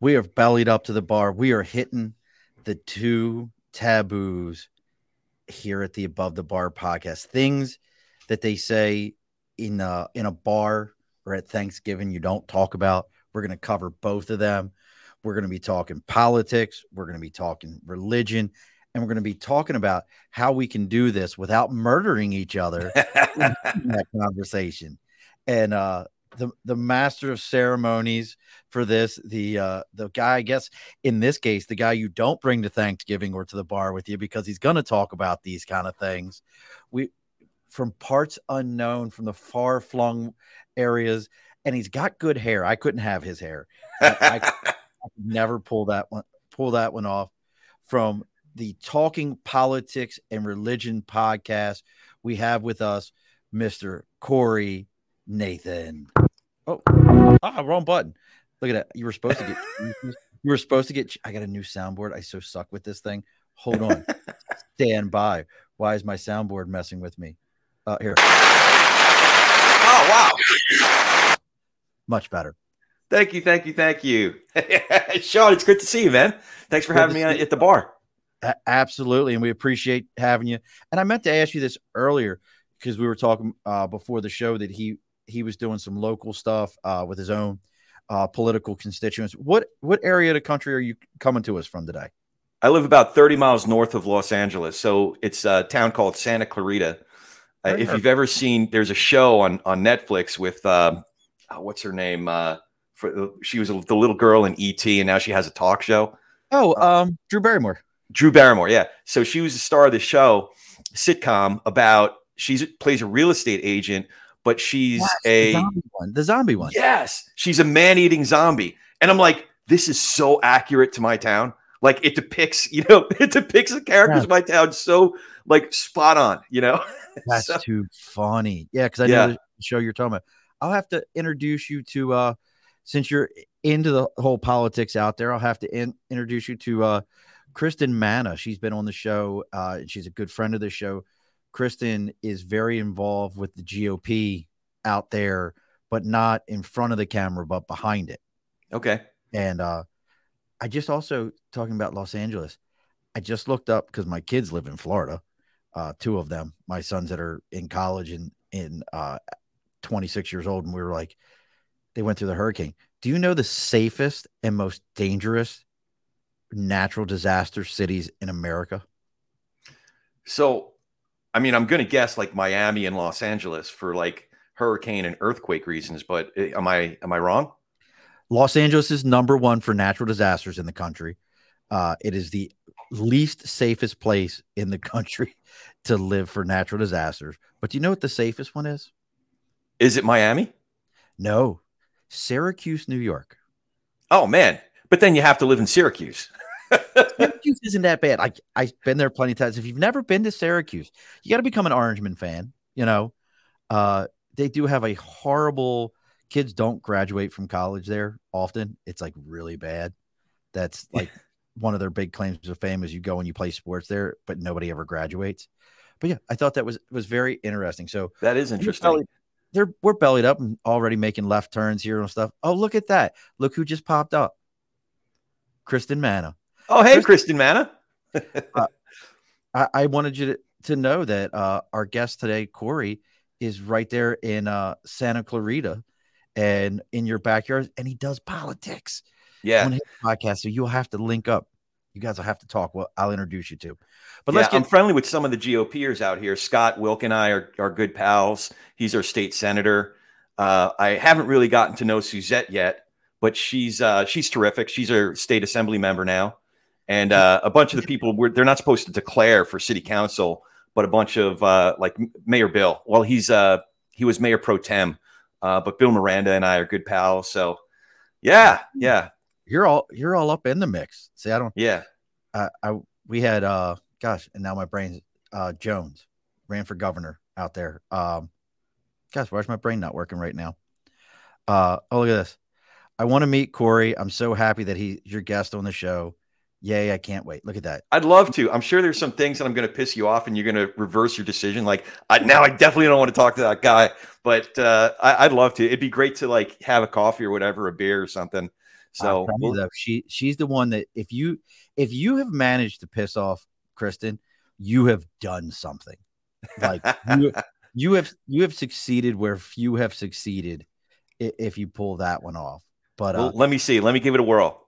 We have bellied up to the bar. We are hitting the two taboos here at the Above the Bar podcast. Things that they say in a bar or at Thanksgiving you don't talk about. We're going to cover both of them. We're going to be talking politics. We're going to be talking religion. And we're going to be talking about how we can do this without murdering each other in that conversation. And the master of ceremonies for this, the guy, I guess, in this case, the guy you don't bring to Thanksgiving or to the bar with you because he's going to talk about these kind of things. We from parts unknown, from the far flung areas, and he's got good hair. I couldn't have his hair. I could never pull that one off. From the Talking Politics and Religion podcast, we have with us Mr. Corey Nathan. Wrong button. Look at that. You were supposed to get I got a new soundboard. I so suck with this thing. Hold on. Stand by. Why is my soundboard messing with me? Here. Oh, wow. Much better. Thank you. Sean, it's good to see you, man. Thanks for having me at the bar. Absolutely, and we appreciate having you. And I meant to ask you this earlier because we were talking before the show that he was doing some local stuff with his own political constituents. What area of the country are you coming to us from today? I live about 30 miles north of Los Angeles. So it's a town called Santa Clarita. If you've ever seen, there's a show on Netflix with, what's her name? She was the little girl in E.T. and now she has a talk show. Oh, Drew Barrymore. Yeah. So she was the star of the show, sitcom about, she plays a real estate agent. But she's the zombie one. Yes. She's a man-eating zombie. And I'm like, this is so accurate to my town. Like it depicts the characters of my town. So like spot on, That's too funny. Yeah. Cause I know the show you're talking about. I'll have to introduce you to, since you're into the whole politics out there, I'll have to introduce you to Kristen Manna. She's been on the show. She's a good friend of the show. Kristen is very involved with the GOP out there, but not in front of the camera, but behind it. Okay. And I just also, talking about Los Angeles, I just looked up because my kids live in Florida, two of them, my sons that are in college and 26 years old. And we were like, they went through the hurricane. Do you know the safest and most dangerous natural disaster cities in America? So, I mean, I'm going to guess like Miami and Los Angeles for like hurricane and earthquake reasons, but am I wrong? Los Angeles is number one for natural disasters in the country. It is the least safest place in the country to live for natural disasters. But do you know what the safest one is? Is it Miami? No. Syracuse, New York. Oh, man. But then you have to live in Syracuse. Syracuse isn't that bad. I've been there plenty of times. If you've never been to Syracuse, you got to become an Orangeman fan. They do have a horrible. Kids don't graduate from college there often. It's like really bad. That's like one of their big claims of fame is you go and you play sports there, but nobody ever graduates. But yeah, I thought that was very interesting. So that is interesting. We're bellied up and already making left turns here and stuff. Oh, look at that! Look who just popped up, Kristen Manna. Oh, hey, Kristen Manna. I wanted you to know that our guest today, Corey, is right there in Santa Clarita and in your backyard, and he does politics. Yeah. On his podcast, so you'll have to link up. You guys will have to talk. Well, I'll introduce you to. But I'm friendly with some of the GOPers out here. Scott Wilk and I are good pals. He's our state senator. I haven't really gotten to know Suzette yet, but she's terrific. She's our state assembly member now. And a bunch of the people, they're not supposed to declare for city council, but a bunch of like Mayor Bill. Well, he was mayor pro tem, but Bill Miranda and I are good pals. So, yeah. you're all up in the mix. See, I don't. Yeah. We had and now my brain's Jones ran for governor out there. Why's my brain not working right now? Oh, look at this. I want to meet Corey. I'm so happy that he's your guest on the show. Yay, I can't wait. Look at that. I'd love to. I'm sure there's some things that I'm going to piss you off and you're going to reverse your decision. Like, I definitely don't want to talk to that guy, but I'd love to. It'd be great to like have a coffee or whatever, a beer or something. So she's the one that if you have managed to piss off Kristen, you have done something. Like you have succeeded where few have succeeded if you pull that one off. But well, let me see. Let me give it a whirl.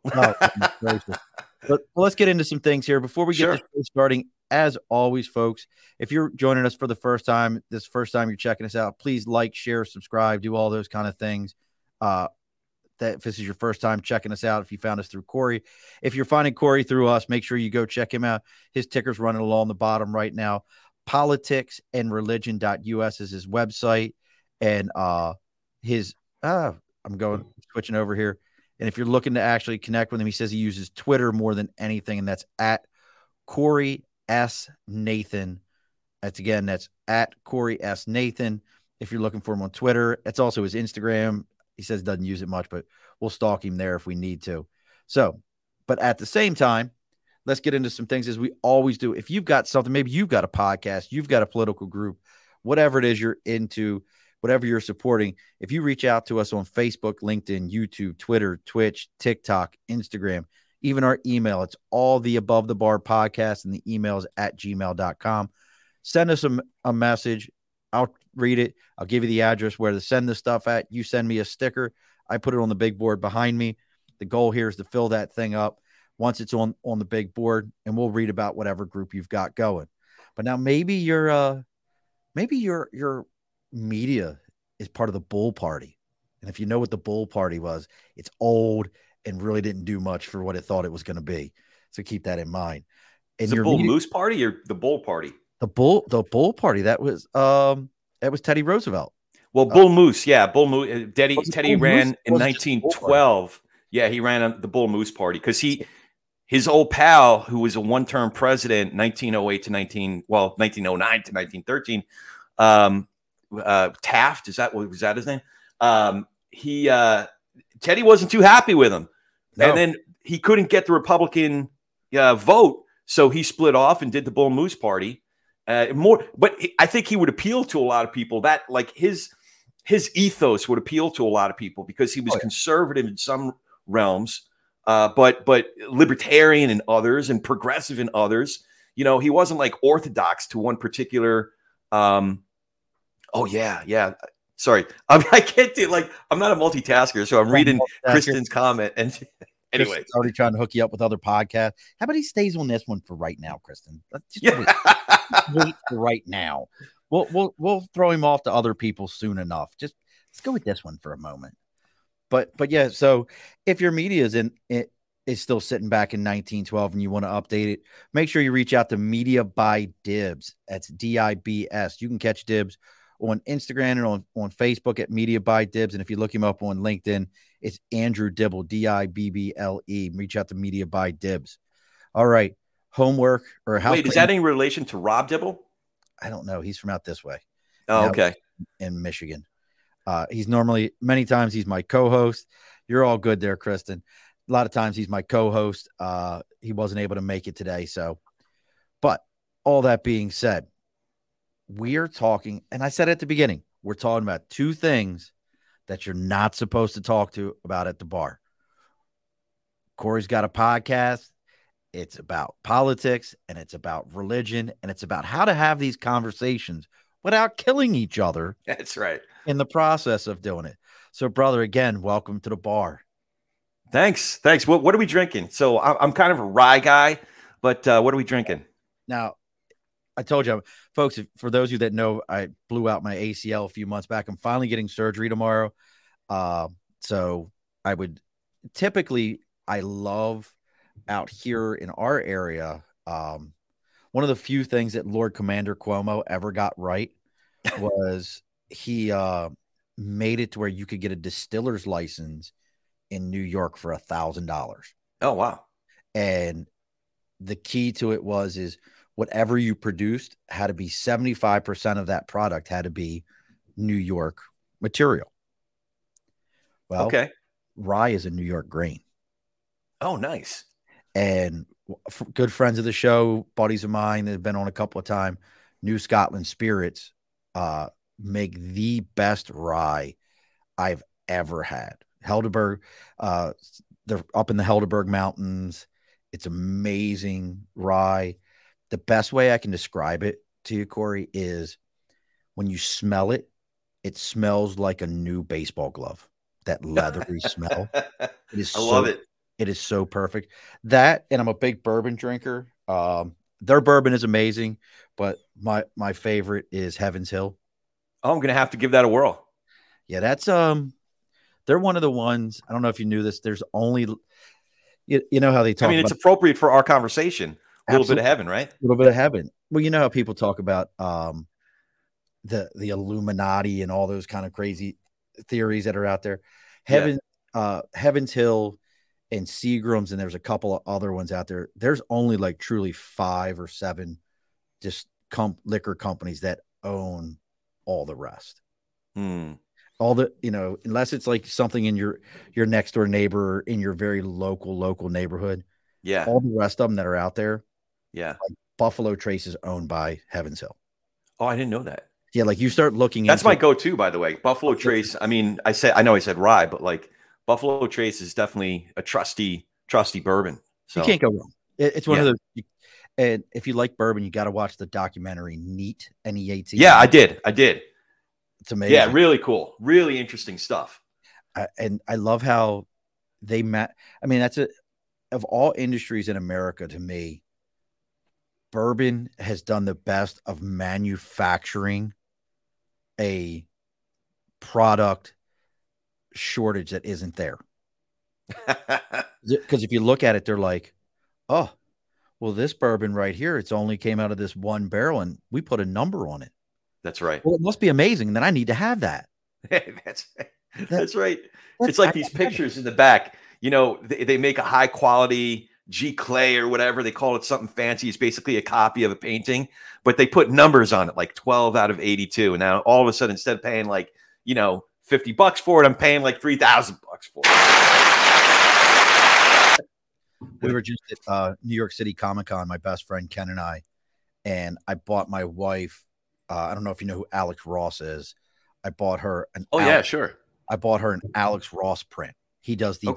But let's get into some things here before we get this starting. As always, folks, if you're joining us for the first time, you're checking us out, please like, share, subscribe, do all those kind of things. That if this is your first time checking us out, if you found us through Corey, if you're finding Corey through us, make sure you go check him out. His ticker's running along the bottom right now. Politicsandreligion.us is his website, and switching over here. And if you're looking to actually connect with him, he says he uses Twitter more than anything, and that's at Corey S. Nathan. That's at Corey S. Nathan. If you're looking for him on Twitter, it's also his Instagram. He says doesn't use it much, but we'll stalk him there if we need to. So, but at the same time, let's get into some things as we always do. If you've got something, maybe you've got a podcast, you've got a political group, whatever it is you're into, whatever you're supporting, if you reach out to us on Facebook, LinkedIn, YouTube, Twitter, Twitch, TikTok, Instagram, even our email, it's all the Above the Bar podcast, and the email is at gmail.com. Send us a message. I'll read it. I'll give you the address where to send the stuff at. You send me a sticker. I put it on the big board behind me. The goal here is to fill that thing up once it's on the big board, and we'll read about whatever group you've got going. But now maybe your media is part of the Bull Party. And if you know what the Bull Party was, it's old and really didn't do much for what it thought it was going to be. So keep that in mind. And the Bull Moose Party or the Bull Party? The Bull Party. That was Teddy Roosevelt. Well, Bull Moose. Yeah. Bull Moose. Teddy ran in 1912. Yeah. He ran on the Bull Moose Party because his old pal, who was a one-term president, 1909 to 1913, Taft, was that his name? Teddy wasn't too happy with him. No. And then he couldn't get the Republican vote, so he split off and did the Bull Moose Party. I think he would appeal to a lot of people. That like his ethos would appeal to a lot of people because he was conservative in some realms, but libertarian in others and progressive in others. You know, he wasn't like orthodox to one particular Sorry. I can't do I'm not a multitasker, so I'm reading Kristen's comment. And anyway, Kristen's already trying to hook you up with other podcasts. How about he stays on this one for right now, Kristen? Wait for right now. We'll throw him off to other people soon enough. Just let's go with this one for a moment. But yeah, so if your media is still sitting back in 1912 and you want to update it, make sure you reach out to Media by Dibs. That's DIBS. You can catch Dibs on Instagram and on Facebook at Media by Dibs. And if you look him up on LinkedIn, it's Andrew Dibble, D-I-B-B-L-E. Reach out to Media by Dibs. All right. Homework or how? Wait, is that any relation to Rob Dibble? I don't know. He's from out this way. Oh, okay. In Michigan. He's many times he's my co-host. You're all good there, Kristen. A lot of times he's my co-host. He wasn't able to make it today. So, but all that being said, we're talking, and I said at the beginning, we're talking about two things that you're not supposed to talk to about at the bar. Corey's got a podcast. It's about politics, and it's about religion, and it's about how to have these conversations without killing each other. That's right. In the process of doing it. So, brother, again, welcome to the bar. Thanks. What are we drinking? So I'm kind of a rye guy, but what are we drinking? Now, I told you, folks, for those of you that know, I blew out my ACL a few months back. I'm finally getting surgery tomorrow. So I would typically, I love out here in our area. One of the few things that Lord Commander Cuomo ever got right was he made it to where you could get a distiller's license in New York for $1,000. Oh, wow. And the key to it was, is whatever you produced had to be 75% of that product had to be New York material. Well, okay. Rye is a New York grain. Oh, nice. And good friends of the show, buddies of mine that have been on a couple of times, New Scotland Spirits, make the best rye I've ever had. Helderberg, they're up in the Helderberg Mountains. It's amazing rye. The best way I can describe it to you, Corey, is when you smell it, it smells like a new baseball glove. That leathery smell. I love it. It is so perfect. That, and I'm a big bourbon drinker. Their bourbon is amazing, but my favorite is Heaven's Hill. Oh, I'm going to have to give that a whirl. Yeah, that's they're one of the ones. I don't know if you knew this. There's only, you know how they talk. I mean, it's appropriate for our conversation. A little bit of heaven, right? A little bit of heaven. Well, you know how people talk about the Illuminati and all those kind of crazy theories that are out there. Heaven's Hill and Seagram's, and there's a couple of other ones out there. There's only like truly 5 or 7 just liquor companies that own all the rest. All the, you know, unless it's like something in your next door neighbor or in your very local neighborhood. Yeah. All the rest of them that are out there. Yeah. Like Buffalo Trace is owned by Heaven's Hill. Oh, I didn't know that. Yeah, like you start looking. That's my go-to, by the way. Buffalo Trace. I mean, I know I said rye, but like Buffalo Trace is definitely a trusty bourbon. So you can't go wrong. It's one of those. And if you like bourbon, you got to watch the documentary Neat, N-E-A-T. Yeah, I did. It's amazing. Yeah, really cool, really interesting stuff. And I love how they met. I mean, that's of all industries in America, to me, bourbon has done the best of manufacturing a product shortage that isn't there. Because if you look at it, they're like, oh, well, this bourbon right here, it's only came out of this one barrel and we put a number on it. That's right. Well, it must be amazing. Then I need to have that. That's right. It's like these pictures in the back. You know, they make a high quality G clay or whatever. They call it something fancy. It's basically a copy of a painting, but they put numbers on it, like 12 out of 82. And now all of a sudden, instead of paying like, you know, $50 for it, I'm paying like $3,000 for it. We were just at New York City Comic Con, my best friend Ken and I bought my wife. I don't know if you know who Alex Ross is. I bought her an. Oh, Alex, yeah, sure. I bought her an Alex Ross print. He does the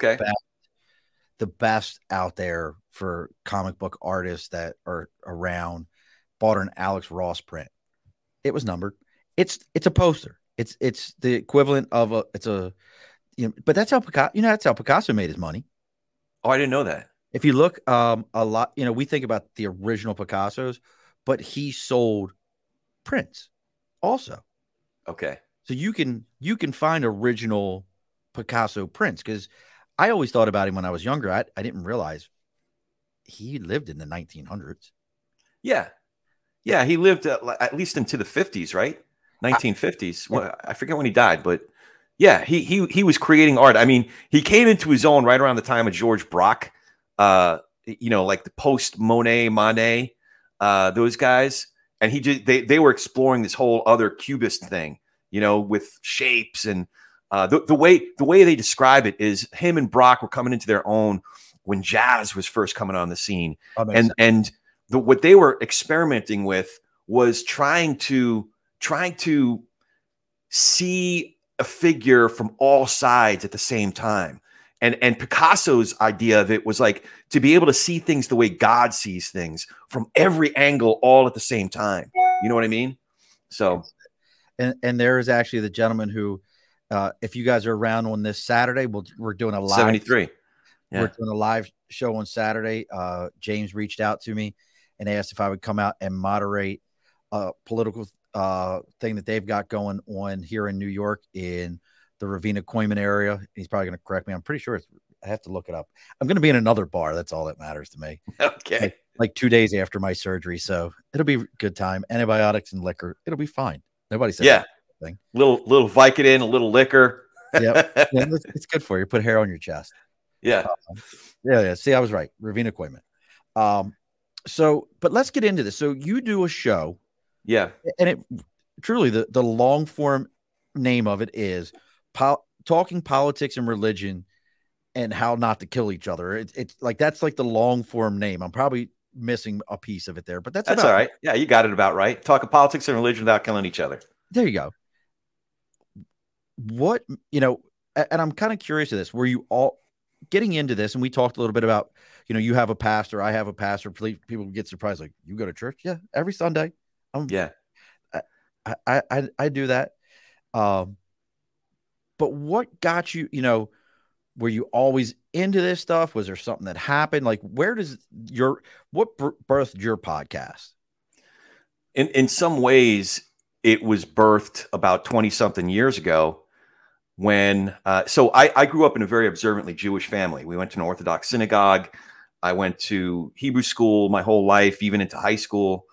best out there for comic book artists that are around. Bought her an Alex Ross print. It was numbered. It's a poster. It's the equivalent of a you know, but that's how Picasso, you know, that's how Picasso made his money. Oh, I didn't know that. If you look a lot, you know, we think about the original Picassos, but he sold prints also. Okay. So you can find original Picasso prints, because I always thought about him when I was younger. I didn't realize he lived in the 1900s. Yeah. Yeah. He lived at least into the 50s, right? 1950s. Well, I forget when he died, but yeah, he was creating art. I mean, he came into his own right around the time of George Braque, you know, like the post Monet, Manet, those guys. And they were exploring this whole other cubist thing, you know, with shapes and, the way they describe it is him and Brock were coming into their own when jazz was first coming on the scene. Amazing. And what they were experimenting with was trying to see a figure from all sides at the same time. And Picasso's idea of it was like to be able to see things the way God sees things from every angle, all at the same time. You know what I mean? So, and there is actually the gentleman who, if you guys are around on this Saturday, we're doing a live 73. Yeah. We're doing a live show on Saturday. James reached out to me and asked if I would come out and moderate a political thing that they've got going on here in New York in the Ravina Coiman area. He's probably going to correct me. I'm pretty sure I have to look it up. I'm going to be in another bar. That's all that matters to me. Okay. Like 2 days after my surgery. So it'll be a good time. Antibiotics and liquor. It'll be fine. Nobody said that. Thing. Little Vicodin, a little liquor. Yep. Yeah, it's good for you. Put hair on your chest. Yeah. Yeah. See, I was right. Ravina Koyman. But let's get into this. So you do a show. Yeah. And it truly, the long form name of it is Talking Politics and Religion and How Not to Kill Each Other. It's like, that's like the long form name. I'm probably missing a piece of it there, but that's all right. Yeah. You got it about right. Talking politics and religion without killing each other. There you go. What, you know, and I'm kind of curious of this. Were you all getting into this? And we talked a little bit about, you know, you have a pastor, I have a pastor. People get surprised. Like, you go to church? Yeah. Every Sunday. I do that. But what got you, you know, were you always into this stuff? Was there something that happened? Like, what birthed your podcast? In some ways, it was birthed about 20 something years ago when, I grew up in a very observantly Jewish family. We went to an Orthodox synagogue. I went to Hebrew school my whole life, even into high school.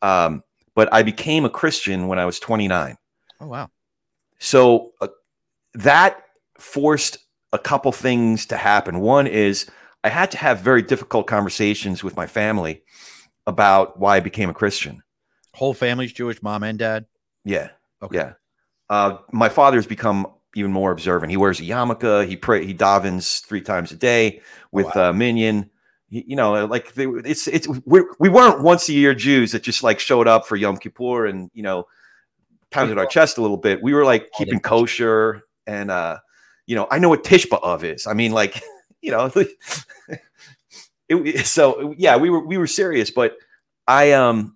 But I became a Christian when I was 29. Oh, wow. So that forced a couple things to happen. One is I had to have very difficult conversations with my family about why I became a Christian. Whole family's Jewish, mom and dad? Yeah. Okay. Yeah. My father's become even more observant. He wears a yarmulke. He davens 3 times a day with a minion. You know, like we weren't once a year Jews that just like showed up for Yom Kippur and, you know, pounded our chest a little bit. We were like keeping kosher and, you know, I know what Tish B'Av is. I mean, like, you know, so yeah, we were serious, but there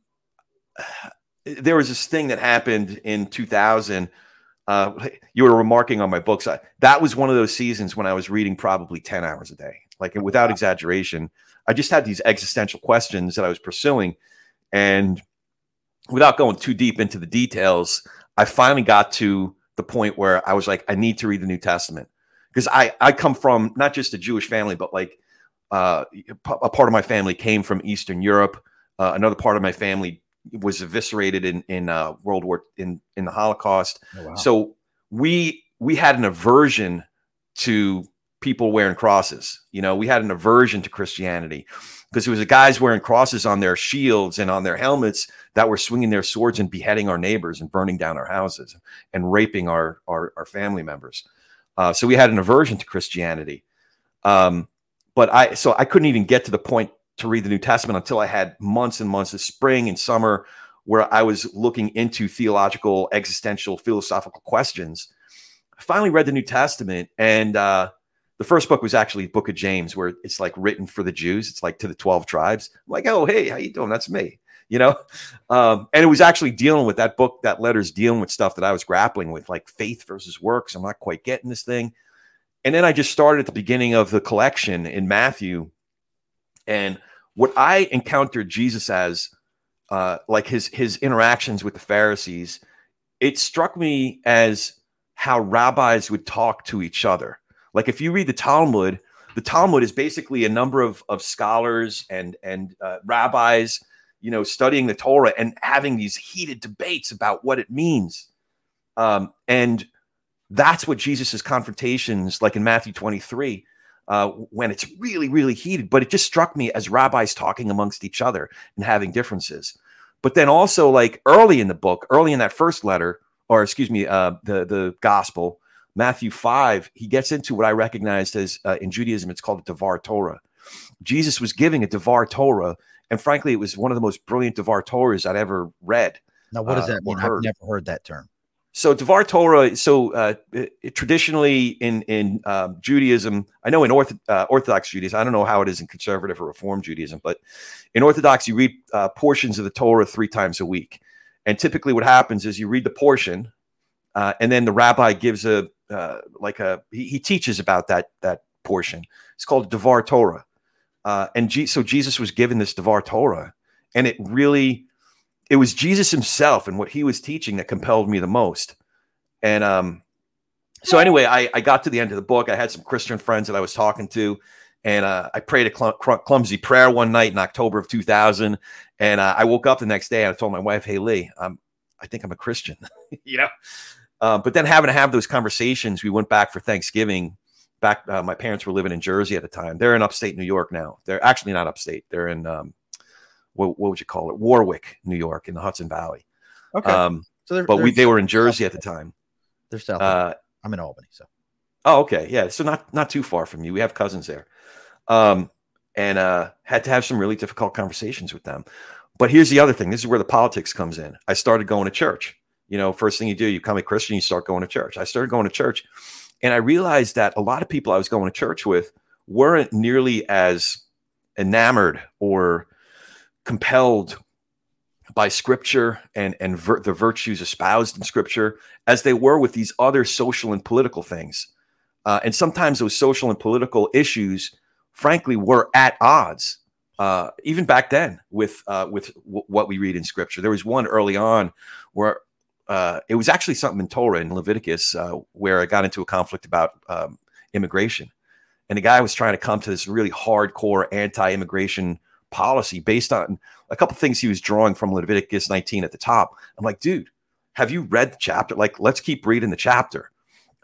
was this thing that happened in 2000. You were remarking on my books. That was one of those seasons when I was reading probably 10 hours a day. Like, without exaggeration, I just had these existential questions that I was pursuing. And without going too deep into the details, I finally got to the point where I was like, I need to read the New Testament. Because I come from not just a Jewish family, but like a part of my family came from Eastern Europe. Another part of my family was eviscerated in World War in the Holocaust. Oh, wow. So we had an aversion to people wearing crosses. You know, we had an aversion to Christianity because it was the guys wearing crosses on their shields and on their helmets that were swinging their swords and beheading our neighbors and burning down our houses and raping our family members. So we had an aversion to Christianity. But I couldn't even get to the point to read the New Testament until I had months and months of spring and summer where I was looking into theological, existential, philosophical questions. I finally read the New Testament, and the first book was actually the book of James, where it's like written for the Jews. It's like to the 12 tribes. I'm like, oh, hey, how you doing? That's me, you know? And it was actually dealing with that book, that letter's dealing with stuff that I was grappling with, like faith versus works. I'm not quite getting this thing. And then I just started at the beginning of the collection in Matthew. And what I encountered Jesus as, like his interactions with the Pharisees, it struck me as how rabbis would talk to each other. Like if you read the Talmud is basically a number of scholars and rabbis, you know, studying the Torah and having these heated debates about what it means. And that's what Jesus's confrontations, like in Matthew 23, when it's really, really heated. But it just struck me as rabbis talking amongst each other and having differences. But then also like early in the book, early in that first letter, or excuse me, the gospel, Matthew 5, he gets into what I recognized as in Judaism, it's called a Devar Torah. Jesus was giving a Devar Torah, and frankly, it was one of the most brilliant Devar Torahs I'd ever read. Now, what does that mean? I've never heard that term. So Devar Torah, traditionally in Judaism, I know in Orthodox Judaism, I don't know how it is in conservative or Reform Judaism, but in Orthodox, you read portions of the Torah 3 times a week. And typically what happens is you read the portion, and then the rabbi gives he teaches about that portion. It's called Devar Torah. So Jesus was given this Devar Torah, and it was Jesus himself and what he was teaching that compelled me the most. And, so anyway, I got to the end of the book. I had some Christian friends that I was talking to, and, I prayed a clumsy prayer one night in October of 2000. And, I woke up the next day and I told my wife, "Hey Lee, I think I'm a Christian," you know? But then having to have those conversations, we went back for Thanksgiving. My parents were living in Jersey at the time. They're in upstate New York now. They're actually not upstate. They're in, what would you call it? Warwick, New York, in the Hudson Valley. Okay. So they were in Jersey at the time. They're south. I'm in Albany. So. Oh, okay. Yeah. So not too far from you. We have cousins there. And had to have some really difficult conversations with them. But here's the other thing. This is where the politics comes in. I started going to church. You know, first thing you do, you become a Christian, you start going to church. I started going to church, and I realized that a lot of people I was going to church with weren't nearly as enamored or compelled by Scripture and the virtues espoused in Scripture as they were with these other social and political things. And sometimes those social and political issues, frankly, were at odds, even back then with what we read in Scripture. There was one early on where it was actually something in Torah, in Leviticus, where I got into a conflict about immigration. And the guy was trying to come to this really hardcore anti-immigration policy based on a couple of things he was drawing from Leviticus 19 at the top. I'm like, dude, have you read the chapter? Like, let's keep reading the chapter.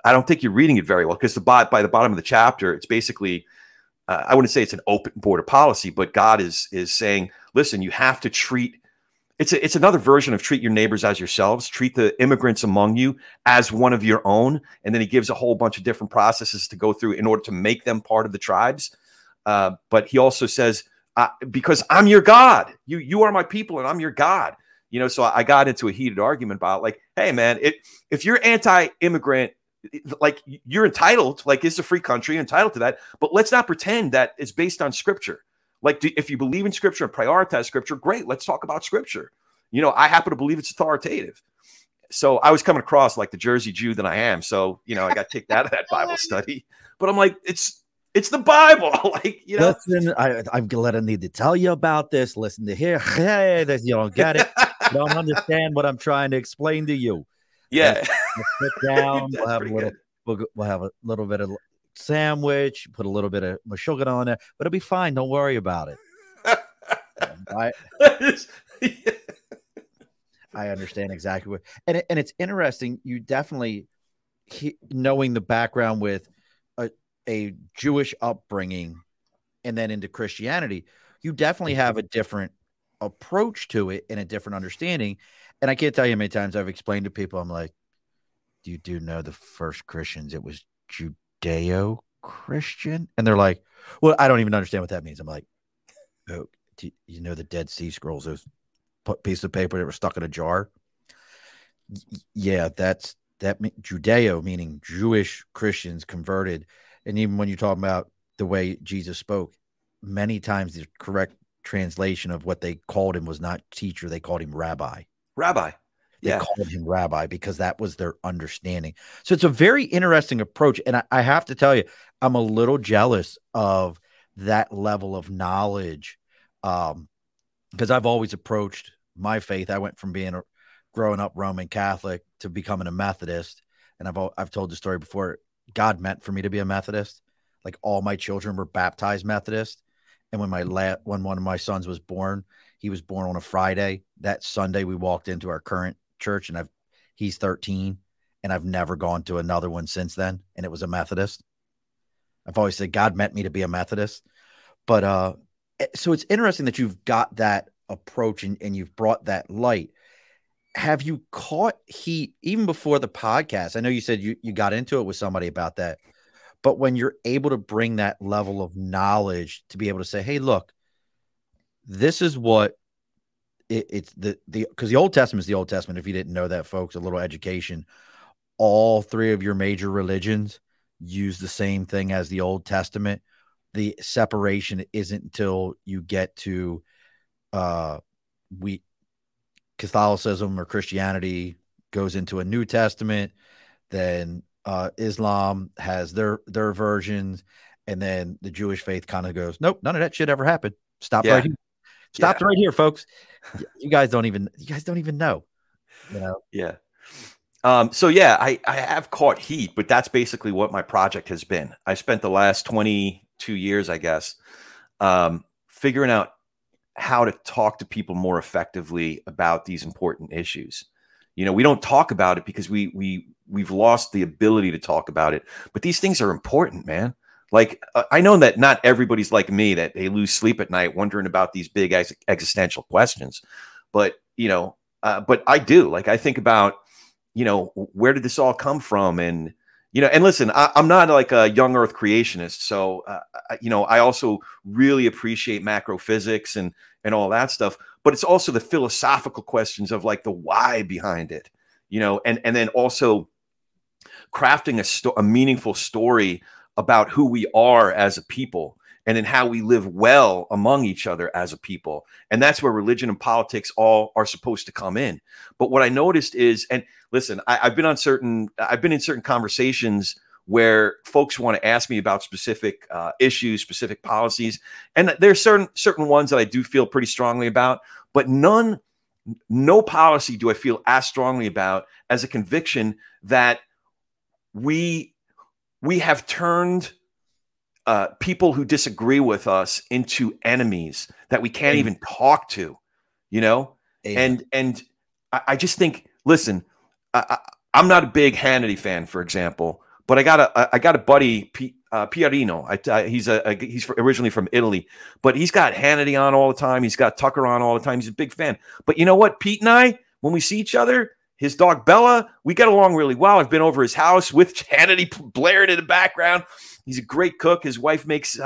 I don't think you're reading it very well, because by the bottom of the chapter, it's basically, I wouldn't say it's an open border policy, but God is saying, listen, you have to treat, it's another version of treat your neighbors as yourselves, treat the immigrants among you as one of your own. And then he gives a whole bunch of different processes to go through in order to make them part of the tribes. But he also says, because I'm your God, you are my people and I'm your God. You know, so I got into a heated argument about, like, hey man, if you're anti-immigrant, like, you're entitled, like, it's a free country, you're entitled to that, but let's not pretend that it's based on Scripture. Like, if you believe in Scripture and prioritize Scripture, great, let's talk about Scripture. You know, I happen to believe it's authoritative. So I was coming across like the Jersey Jew that I am. So, you know, I got kicked out of that Bible study, but I'm like, it's the Bible. Like, you know, listen, I'm glad I need to tell you about this. Listen to here. Hey, you don't get it. You don't understand what I'm trying to explain to you. Yeah. Sit down. We'll have a little bit of sandwich, put a little bit of mashugan on there, but it'll be fine. Don't worry about it. I understand exactly what, and it's interesting. You definitely, knowing the background with a Jewish upbringing and then into Christianity, you definitely have a different approach to it and a different understanding. And I can't tell you how many times I've explained to people, I'm like, you do know the first Christians, it was Judeo-Christian? And they're like, well, I don't even understand what that means. I'm like, oh, do you know the Dead Sea Scrolls, those pieces of paper that were stuck in a jar? Yeah, Judeo, meaning Jewish Christians converted. And even when you're talking about the way Jesus spoke, many times the correct translation of what they called him was not teacher, they called him rabbi. Rabbi. They called him rabbi because that was their understanding. So it's a very interesting approach. And I have to tell you, I'm a little jealous of that level of knowledge, because I've always approached my faith. I went from being growing up Roman Catholic to becoming a Methodist. And I've told the story before. God meant for me to be a Methodist. Like, all my children were baptized Methodist. And when when one of my sons was born, he was born on a Friday. That Sunday, we walked into our current church, and he's 13, and I've never gone to another one since then. And it was a Methodist. I've always said God meant me to be a Methodist. But so it's interesting that you've got that approach and you've brought that light. Have you caught heat even before the podcast? I know you said you got into it with somebody about that, but when you're able to bring that level of knowledge to be able to say, hey, look, this is what it's because the Old Testament is the Old Testament. If you didn't know that, folks, a little education, all three of your major religions use the same thing as the Old Testament. The separation isn't until you get to Catholicism or Christianity goes into a New Testament, then Islam has their versions, and then the Jewish faith kind of goes, nope, none of that shit ever happened. Right here, folks. You guys don't even know. You know? Yeah. So yeah, I have caught heat, but that's basically what my project has been. I spent the last 22 years, I guess, figuring out how to talk to people more effectively about these important issues. You know, we don't talk about it because we've lost the ability to talk about it. But these things are important, man. Like, I know that not everybody's like me, that they lose sleep at night wondering about these big existential questions. But, you know, but I do. Like, I think about, you know, where did this all come from? And, you know, and listen, I'm not like a young earth creationist. So, you know, I also really appreciate macrophysics and all that stuff. But it's also the philosophical questions of like the why behind it, you know, and then also crafting a meaningful story about who we are as a people and then how we live well among each other as a people. And that's where religion and politics all are supposed to come in. But what I noticed is, and listen, I've been in certain conversations where folks want to ask me about specific issues, specific policies. And there's certain ones that I do feel pretty strongly about, but no policy do I feel as strongly about as a conviction that we have turned people who disagree with us into enemies that we can't even talk to, you know? Amen. And I just think, listen, I'm not a big Hannity fan, for example, but I got a buddy, Pierino. He's originally from Italy, but he's got Hannity on all the time. He's got Tucker on all the time. He's a big fan. But you know what? Pete and I, when we see each other, his dog Bella, we get along really well. I've been over his house with Hannity blaring in the background. He's a great cook. His wife makes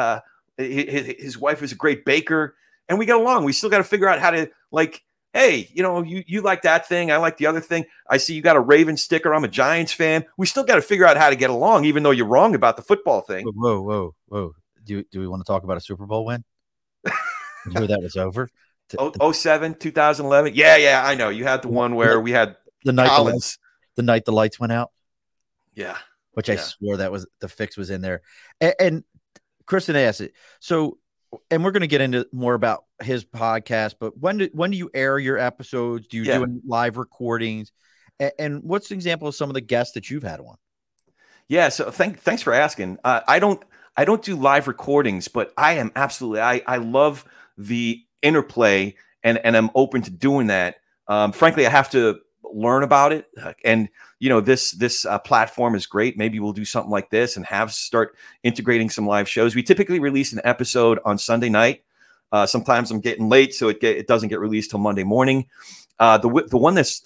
his wife is a great baker, and we get along. We still got to figure out how to, like, hey, you know, you like that thing, I like the other thing. I see you got a Ravens sticker. I'm a Giants fan. We still got to figure out how to get along, even though you're wrong about the football thing. Whoa! Do we want to talk about a Super Bowl win? Where that was over? 2007, 2011. Yeah, I know. You had the one where we had. The night the lights went out. Yeah. Which I swore that was the fix was in there. And Kristen asked it. So, and we're going to get into more about his podcast, but when do you air your episodes? Do you do any live recordings? And what's an example of some of the guests that you've had on? Yeah. So thanks for asking. I don't do live recordings, but I am absolutely, I love the interplay and I'm open to doing that. Frankly, I have to learn about it, and you know, this platform is great. Maybe we'll do something like this and start integrating some live shows. We typically release an episode on Sunday night. Sometimes I'm getting late, so it doesn't get released till Monday morning. The one that's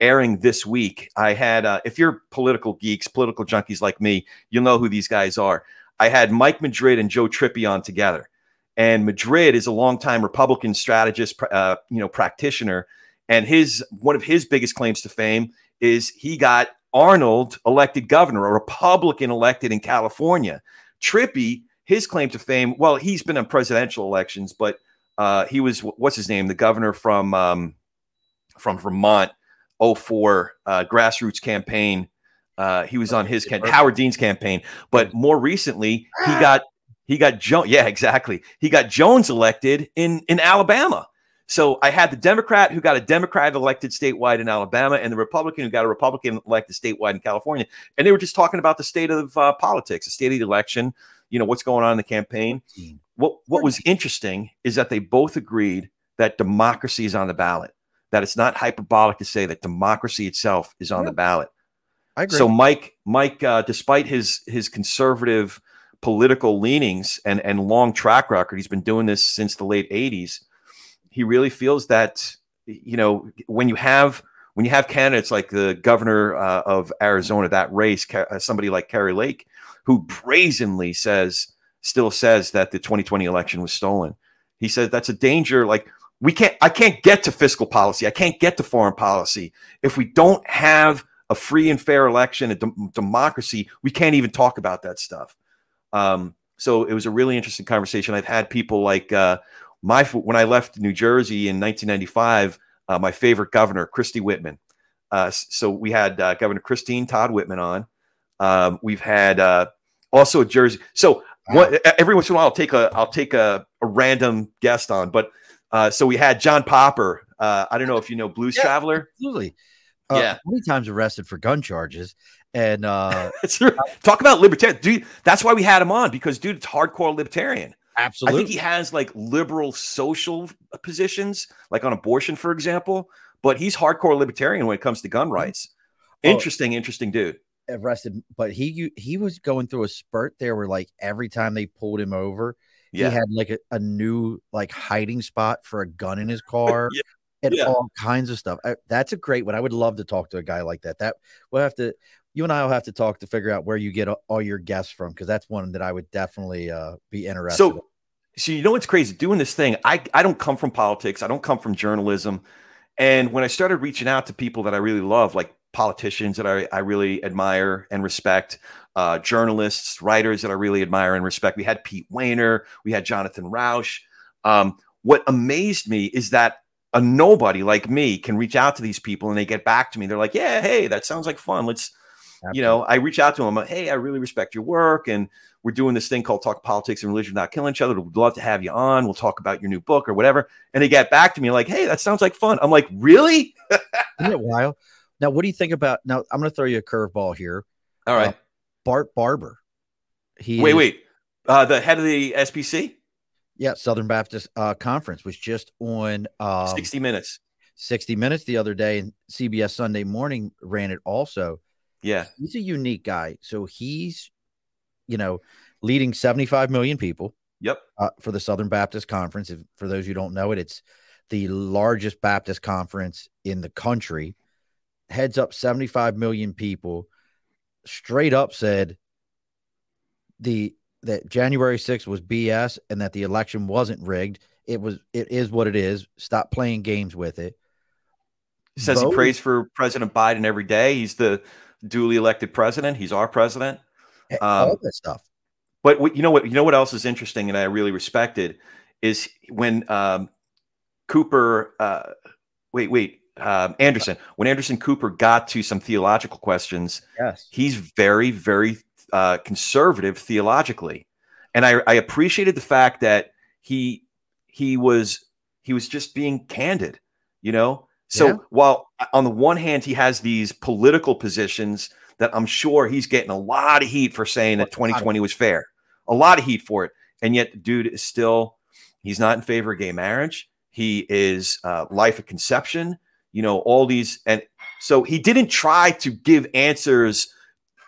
airing this week, I had if you're political junkies like me, you'll know who these guys are. I had Mike Madrid and Joe Trippi on together, and Madrid is a longtime Republican strategist, practitioner. And one of his biggest claims to fame is he got Arnold elected governor, a Republican elected in California. Trippi, his claim to fame, well, he's been on presidential elections, but he was, what's his name, the governor from Vermont, 2004 grassroots campaign. He was on his Howard Dean's campaign, but more recently he got Jones. Yeah, exactly. He got Jones elected in Alabama. So I had the Democrat who got a Democrat elected statewide in Alabama and the Republican who got a Republican elected statewide in California. And they were just talking about the state of politics, the state of the election, you know, what's going on in the campaign. What was interesting is that they both agreed that democracy is on the ballot, that it's not hyperbolic to say that democracy itself is on the ballot. I agree. So Mike, despite his conservative political leanings and long track record, he's been doing this since the late 80s. He really feels that, you know, when you have candidates like the governor of Arizona, that race, somebody like Kerry Lake, who brazenly still says that the 2020 election was stolen. He says that's a danger. Like, I can't get to fiscal policy. I can't get to foreign policy. If we don't have a free and fair election, a democracy, we can't even talk about that stuff. So it was a really interesting conversation. I've had people like, when I left New Jersey in 1995, my favorite governor, Christie Whitman. So we had Governor Christine Todd Whitman on. We've had also Jersey. So every once in a while, I'll take a random guest on. But so we had John Popper. I don't know if you know Blues Traveler. Absolutely. Yeah. Many times arrested for gun charges. And talk about libertarian. Dude, that's why we had him on, because dude, it's hardcore libertarian. Absolutely. I think he has like liberal social positions, like on abortion, for example, but he's hardcore libertarian when it comes to gun rights. Interesting dude. Arrested, but he was going through a spurt there where like every time they pulled him over, he had like a new like hiding spot for a gun in his car and all kinds of stuff. That's a great one. I would love to talk to a guy like that. That we'll have to, you and I will have to talk to figure out where you get all your guests from, because that's one that I would definitely be interested. So you know what's crazy? Doing this thing, I don't come from politics. I don't come from journalism. And when I started reaching out to people that I really love, like politicians that I really admire and respect, journalists, writers that I really admire and respect. We had Pete Wehner. We had Jonathan Rauch. What amazed me is that a nobody like me can reach out to these people and they get back to me. They're like, yeah, hey, that sounds like fun. I reach out to them. Hey, I really respect your work. And we're doing this thing called Talk Politics and Religion Without Killing Each Other. We'd love to have you on. We'll talk about your new book or whatever. And they get back to me like, hey, that sounds like fun. I'm like, really? Isn't it wild? Now, what do you think about? Now, I'm going to throw you a curveball here. All right, Bart Barber. The head of the SBC. Yeah, Southern Baptist Conference was just on 60 Minutes. 60 Minutes the other day, and CBS Sunday Morning ran it also. Yeah, he's a unique guy. So he's, leading 75 million people. Yep. For the Southern Baptist Conference. If, for those who don't know it, it's the largest Baptist conference in the country. Heads up 75 million people, straight up said that January 6th was BS and that the election wasn't rigged. It is what it is. Stop playing games with it. He says he prays for President Biden every day. He's the duly elected president. He's our president. All that stuff. But you know what else is interesting and I really respected is when Cooper Anderson. When Anderson Cooper got to some theological questions, yes, he's very, very conservative theologically, and I appreciated the fact that he was just being candid, So while on the one hand he has these political positions that I'm sure he's getting a lot of heat for saying that 2020 was fair, a lot of heat for it, and yet the dude is still he's not in favor of gay marriage. He is life at conception. All these. And so he didn't try to give answers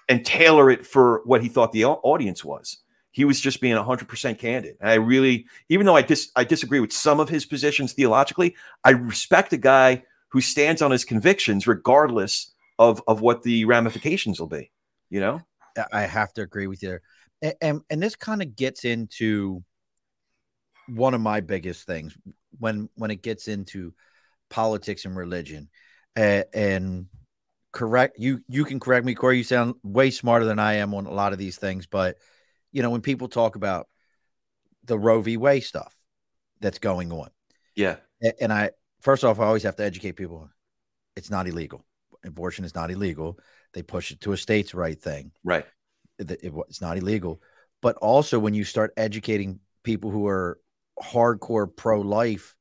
and tailor it for what he thought the audience was. He was just being 100% candid. And I really, even though I disagree with some of his positions theologically, I respect a guy who stands on his convictions regardless of what the ramifications will be, I have to agree with you. And this kind of gets into one of my biggest things when it gets into politics and religion, and correct you can correct me, Corey. You sound way smarter than I am on a lot of these things, but when people talk about the Roe v. Wade stuff that's going on, and I first off, I always have to educate people. It's not illegal. Abortion is not illegal. They push it to a states' right thing, right? It's not illegal. But also, when you start educating people who are hardcore pro-life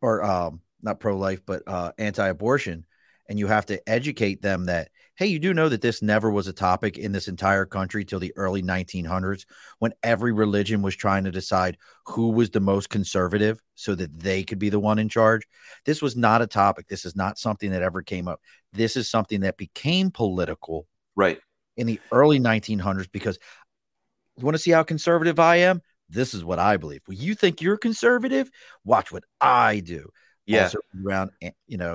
or not pro-life, but anti-abortion. And you have to educate them that, hey, you do know that this never was a topic in this entire country till the early 1900s, when every religion was trying to decide who was the most conservative so that they could be the one in charge. This was not a topic. This is not something that ever came up. This is something that became political right in the early 1900s because you want to see how conservative I am? This is what I believe. Well, you think you're conservative? Watch what I do. Yeah. Also around,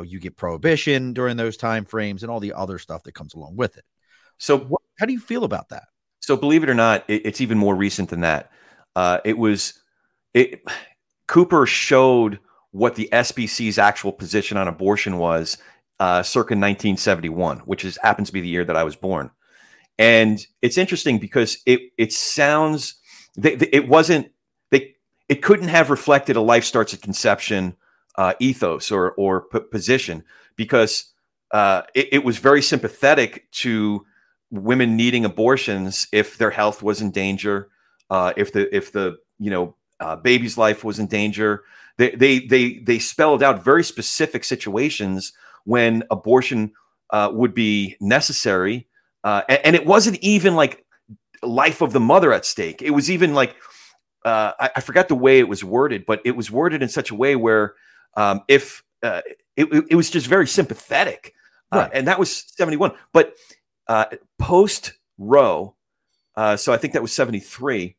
you get prohibition during those time frames and all the other stuff that comes along with it. So how do you feel about that? So believe it or not, it's even more recent than that. Cooper showed what the SBC's actual position on abortion was circa 1971, which happens to be the year that I was born. And it's interesting because it sounds... It couldn't have reflected a life starts at conception ethos or position because it was very sympathetic to women needing abortions if their health was in danger, if the baby's life was in danger. They spelled out very specific situations when abortion would be necessary, and it wasn't even like life of the mother at stake. It was even like I forgot the way it was worded, but it was worded in such a way where if it was just very sympathetic. Right. And that was 71. But post Roe, so I think that was 73,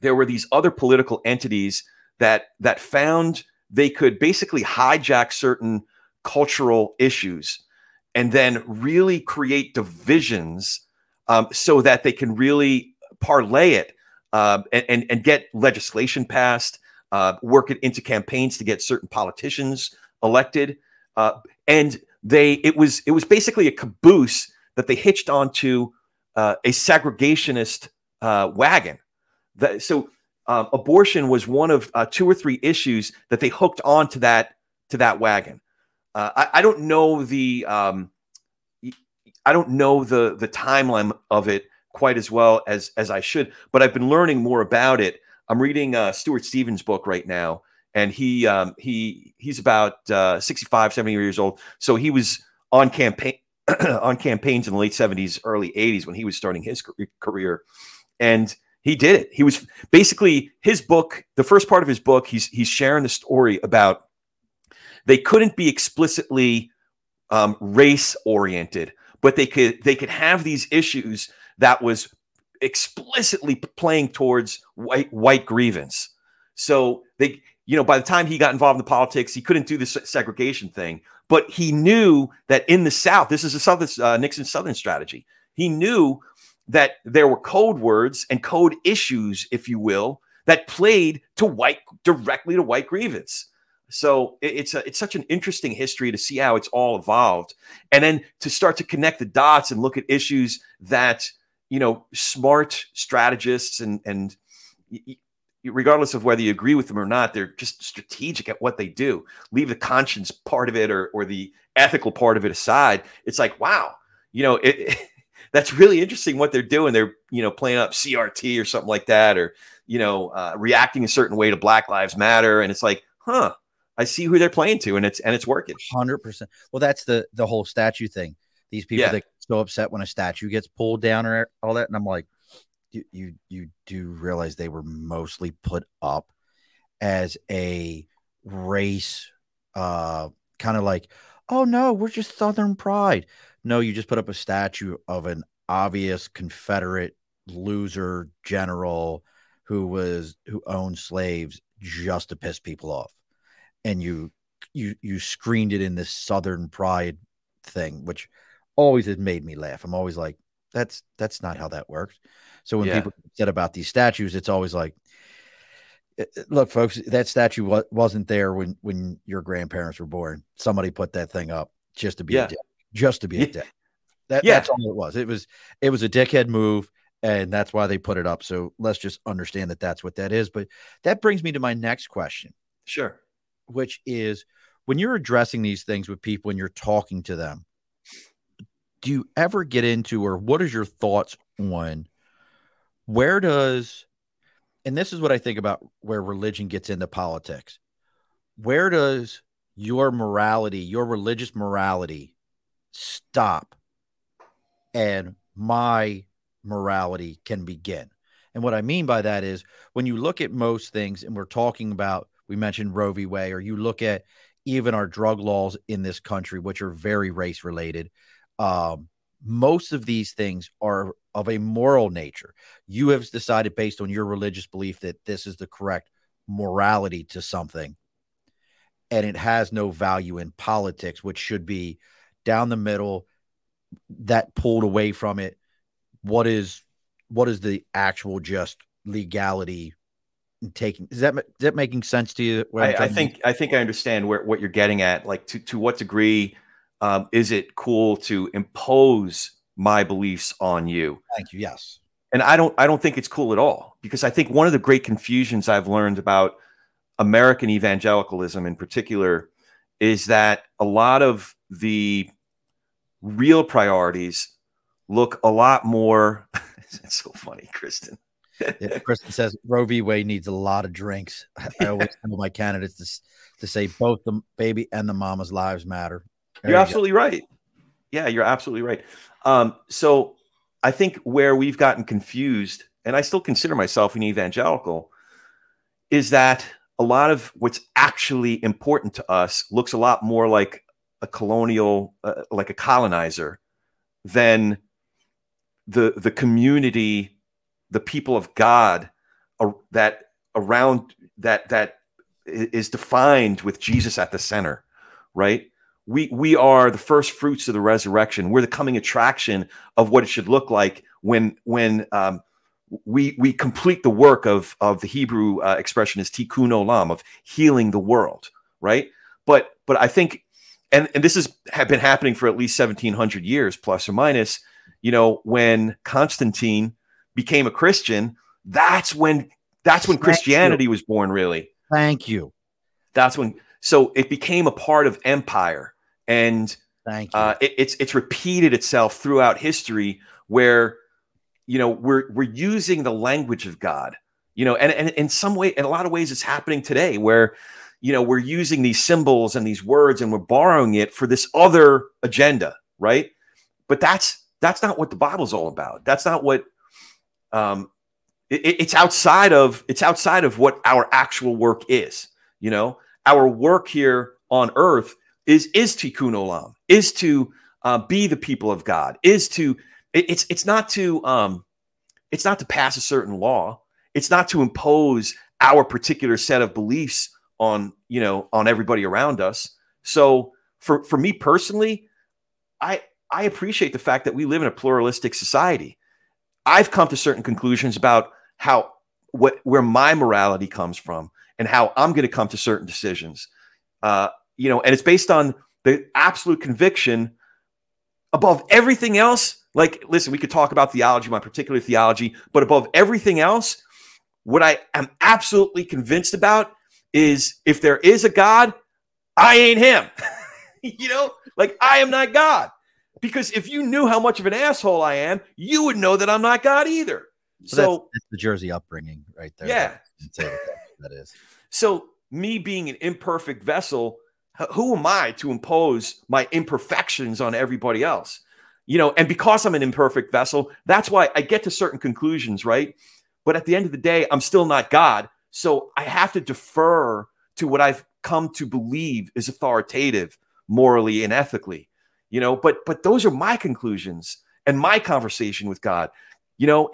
there were these other political entities that found they could basically hijack certain cultural issues and then really create divisions so that they can really parlay it and get legislation passed, work it into campaigns to get certain politicians elected. And it was basically a caboose that they hitched onto a segregationist wagon. Abortion was one of two or three issues that they hooked onto that wagon. I don't know the timeline of it quite as well as I should, but I've been learning more about it. I'm reading Stuart Stevens' book right now, and he's about 65, 70 years old. So he was on campaigns in the late 70s, early 80s when he was starting his career, and he did it. He was basically his book, the first part of his book, he's sharing the story about they couldn't be explicitly race oriented, but they could have these issues that was explicitly playing towards white grievance. So they, by the time he got involved in the politics, he couldn't do the segregation thing, but he knew that in the South, this is a Southern Nixon's Southern strategy. He knew that there were code words and code issues, if you will, that played directly to white grievance. So it's such an interesting history to see how it's all evolved, and then to start to connect the dots and look at issues that smart strategists and regardless of whether you agree with them or not, they're just strategic at what they do. Leave the conscience part of it or the ethical part of it aside. It's like, wow, that's really interesting what they're doing. They're, playing up CRT or something like that, or, reacting a certain way to Black Lives Matter. And it's like, huh, I see who they're playing to, and it's working. 100%. Well, that's the whole statue thing. These people that get so upset when a statue gets pulled down or all that. And I'm like, you do realize they were mostly put up as a race, kind of like, oh no, we're just Southern pride. No, you just put up a statue of an obvious Confederate loser general who owned slaves just to piss people off, and you screened it in this Southern pride thing, which always has made me laugh. I'm always like, that's not how that works. So when people said about these statues, it's always like, look, folks, that statue wasn't there when your grandparents were born. Somebody put that thing up just to be a dick. Just to be a dick. That's all it was. It was a dickhead move, and that's why they put it up. So let's just understand that that's what that is. But that brings me to my next question. Sure. Which is, when you're addressing these things with people and you're talking to them, do you ever get into, or what is your thoughts on where does, and this is what I think about where religion gets into politics, where does your morality, your religious morality stop and my morality can begin? And what I mean by that is, when you look at most things, and we're talking about, we mentioned Roe v. Wade, or you look at even our drug laws in this country, which are very race related, most of these things are of a moral nature. You have decided based on your religious belief that this is the correct morality to something, and it has no value in politics, which should be down the middle, that pulled away from it. What is the actual just legality taking? Is that making sense to you? I think I understand what you're getting at. Like, to what degree is it cool to impose my beliefs on you? Thank you. Yes. And I don't think it's cool at all, because I think one of the great confusions I've learned about American evangelicalism in particular is that a lot of the real priorities look a lot more. It's so funny, Kristen. Yeah, Kristen says Roe v. Wade needs a lot of drinks. I always tell my candidates to say both the baby and the mama's lives matter. You're absolutely right. Yeah, you're absolutely right. So I think where we've gotten confused, and I still consider myself an evangelical, is that a lot of what's actually important to us looks a lot more like a colonial, like a colonizer, than the community, the people of God, that around that is defined with Jesus at the center, right? We are the first fruits of the resurrection. We're the coming attraction of what it should look like when we complete the work of the Hebrew expression is tikkun olam, of healing the world, right? But I think, and this has been happening for at least 1,700 years, plus or minus, you know, when Constantine became a Christian, that's when Christianity was born, really. Thank you. So it became a part of empire, and thank you. It's repeated itself throughout history, where, you know, we're using the language of God, you know, and in some way, in a lot of ways, it's happening today, where, you know, we're using these symbols and these words, and we're borrowing it for this other agenda, right? But that's not what the Bible's all about. That's not what it's outside of what our actual work is. You know, our work here on earth is tikkun olam, is to be the people of God, is to it's not to pass a certain law. It's not to impose our particular set of beliefs on everybody around us. So for me personally, I appreciate the fact that we live in a pluralistic society. I've come to certain conclusions about where my morality comes from and how I'm going to come to certain decisions. You know, and it's based on the absolute conviction above everything else. Like, listen, we could talk about theology, my particular theology, but above everything else, what I am absolutely convinced about is, if there is a God, I ain't him. You know, like, I am not God, because if you knew how much of an asshole I am, you would know that I'm not God either. So that's the Jersey upbringing right there. Yeah, that is. So me being an imperfect vessel, who am I to impose my imperfections on everybody else? You know, and because I'm an imperfect vessel, that's why I get to certain conclusions, right? But at the end of the day, I'm still not God. So I have to defer to what I've come to believe is authoritative morally and ethically, you know, but those are my conclusions and my conversation with God. You know,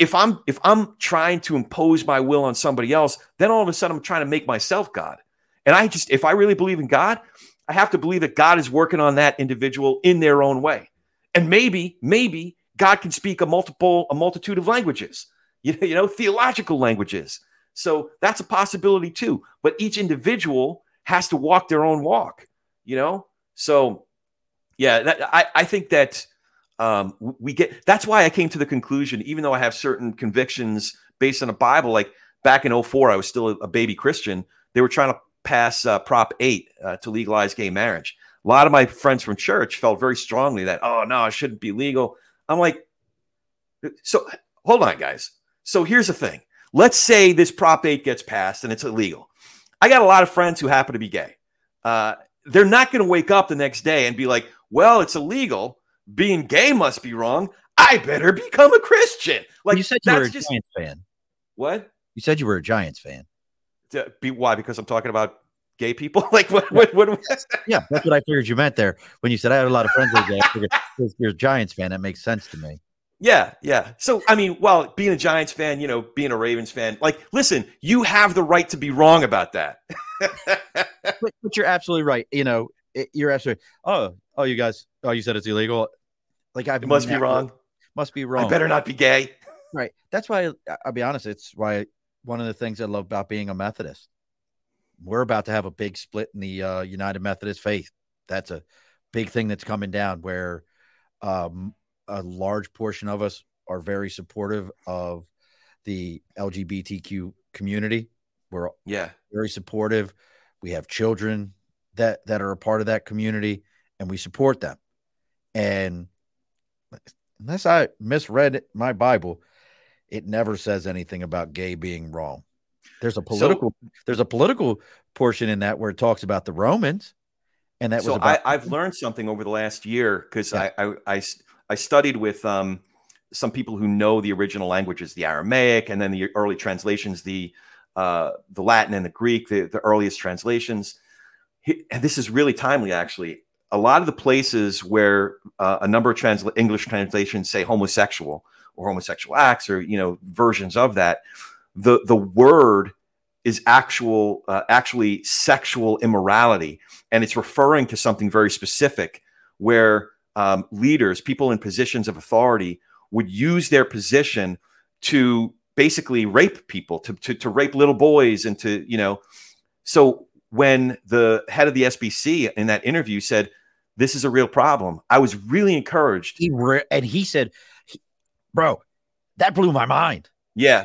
if I'm trying to impose my will on somebody else, then all of a sudden I'm trying to make myself God. And if I really believe in God, I have to believe that God is working on that individual in their own way. And maybe God can speak a multitude of languages, you know, theological languages. So that's a possibility too, but each individual has to walk their own walk, you know? So yeah, I think that that's why I came to the conclusion, even though I have certain convictions based on the Bible, like back in 2004, I was still a baby Christian. They were trying to pass Prop 8 to legalize gay marriage. A lot of my friends from church felt very strongly that, oh no, it shouldn't be legal. I'm like, so hold on, guys. So here's the thing. Let's say this Prop 8 gets passed and it's illegal. I got a lot of friends who happen to be gay. They're not going to wake up the next day and be like, well, it's illegal. Being gay must be wrong. I better become a Christian. Like, you said, you were a Giants fan. What? You said you were a Giants fan. Why? Because I'm talking about gay people? Like, what? Yeah, that's what I figured you meant there. When you said I had a lot of friends who are gay, I figured you're a Giants fan. That makes sense to me. Yeah, yeah. So, I mean, well, being a Giants fan, you know, being a Ravens fan, like, listen, you have the right to be wrong about that. but you're absolutely right. You know, you're absolutely. Oh, you guys. Oh, you said it's illegal. Like, it must be wrong. Must be wrong. I better not be gay. Right. That's why. I'll be honest. It's why one of the things I love about being a Methodist. We're about to have a big split in the United Methodist faith. That's a big thing that's coming down, where a large portion of us are very supportive of the LGBTQ community. We're very supportive. We have children that are a part of that community, and we support them. And unless I misread my Bible, it never says anything about gay being wrong. There's a political portion in that where it talks about the Romans, and that I've learned something over the last year, because I studied with some people who know the original languages, the Aramaic, and then the early translations, the the Latin and the Greek, the earliest translations. And this is really timely, actually. A lot of the places where a number of English translations say homosexual or homosexual acts, or, you know, versions of that, the word is actually sexual immorality. And it's referring to something very specific where leaders, people in positions of authority, would use their position to basically rape people, to rape little boys, and to, you know. So when the head of the SBC in that interview said, "This is a real problem," I was really encouraged. He said, "Bro, that blew my mind." Yeah.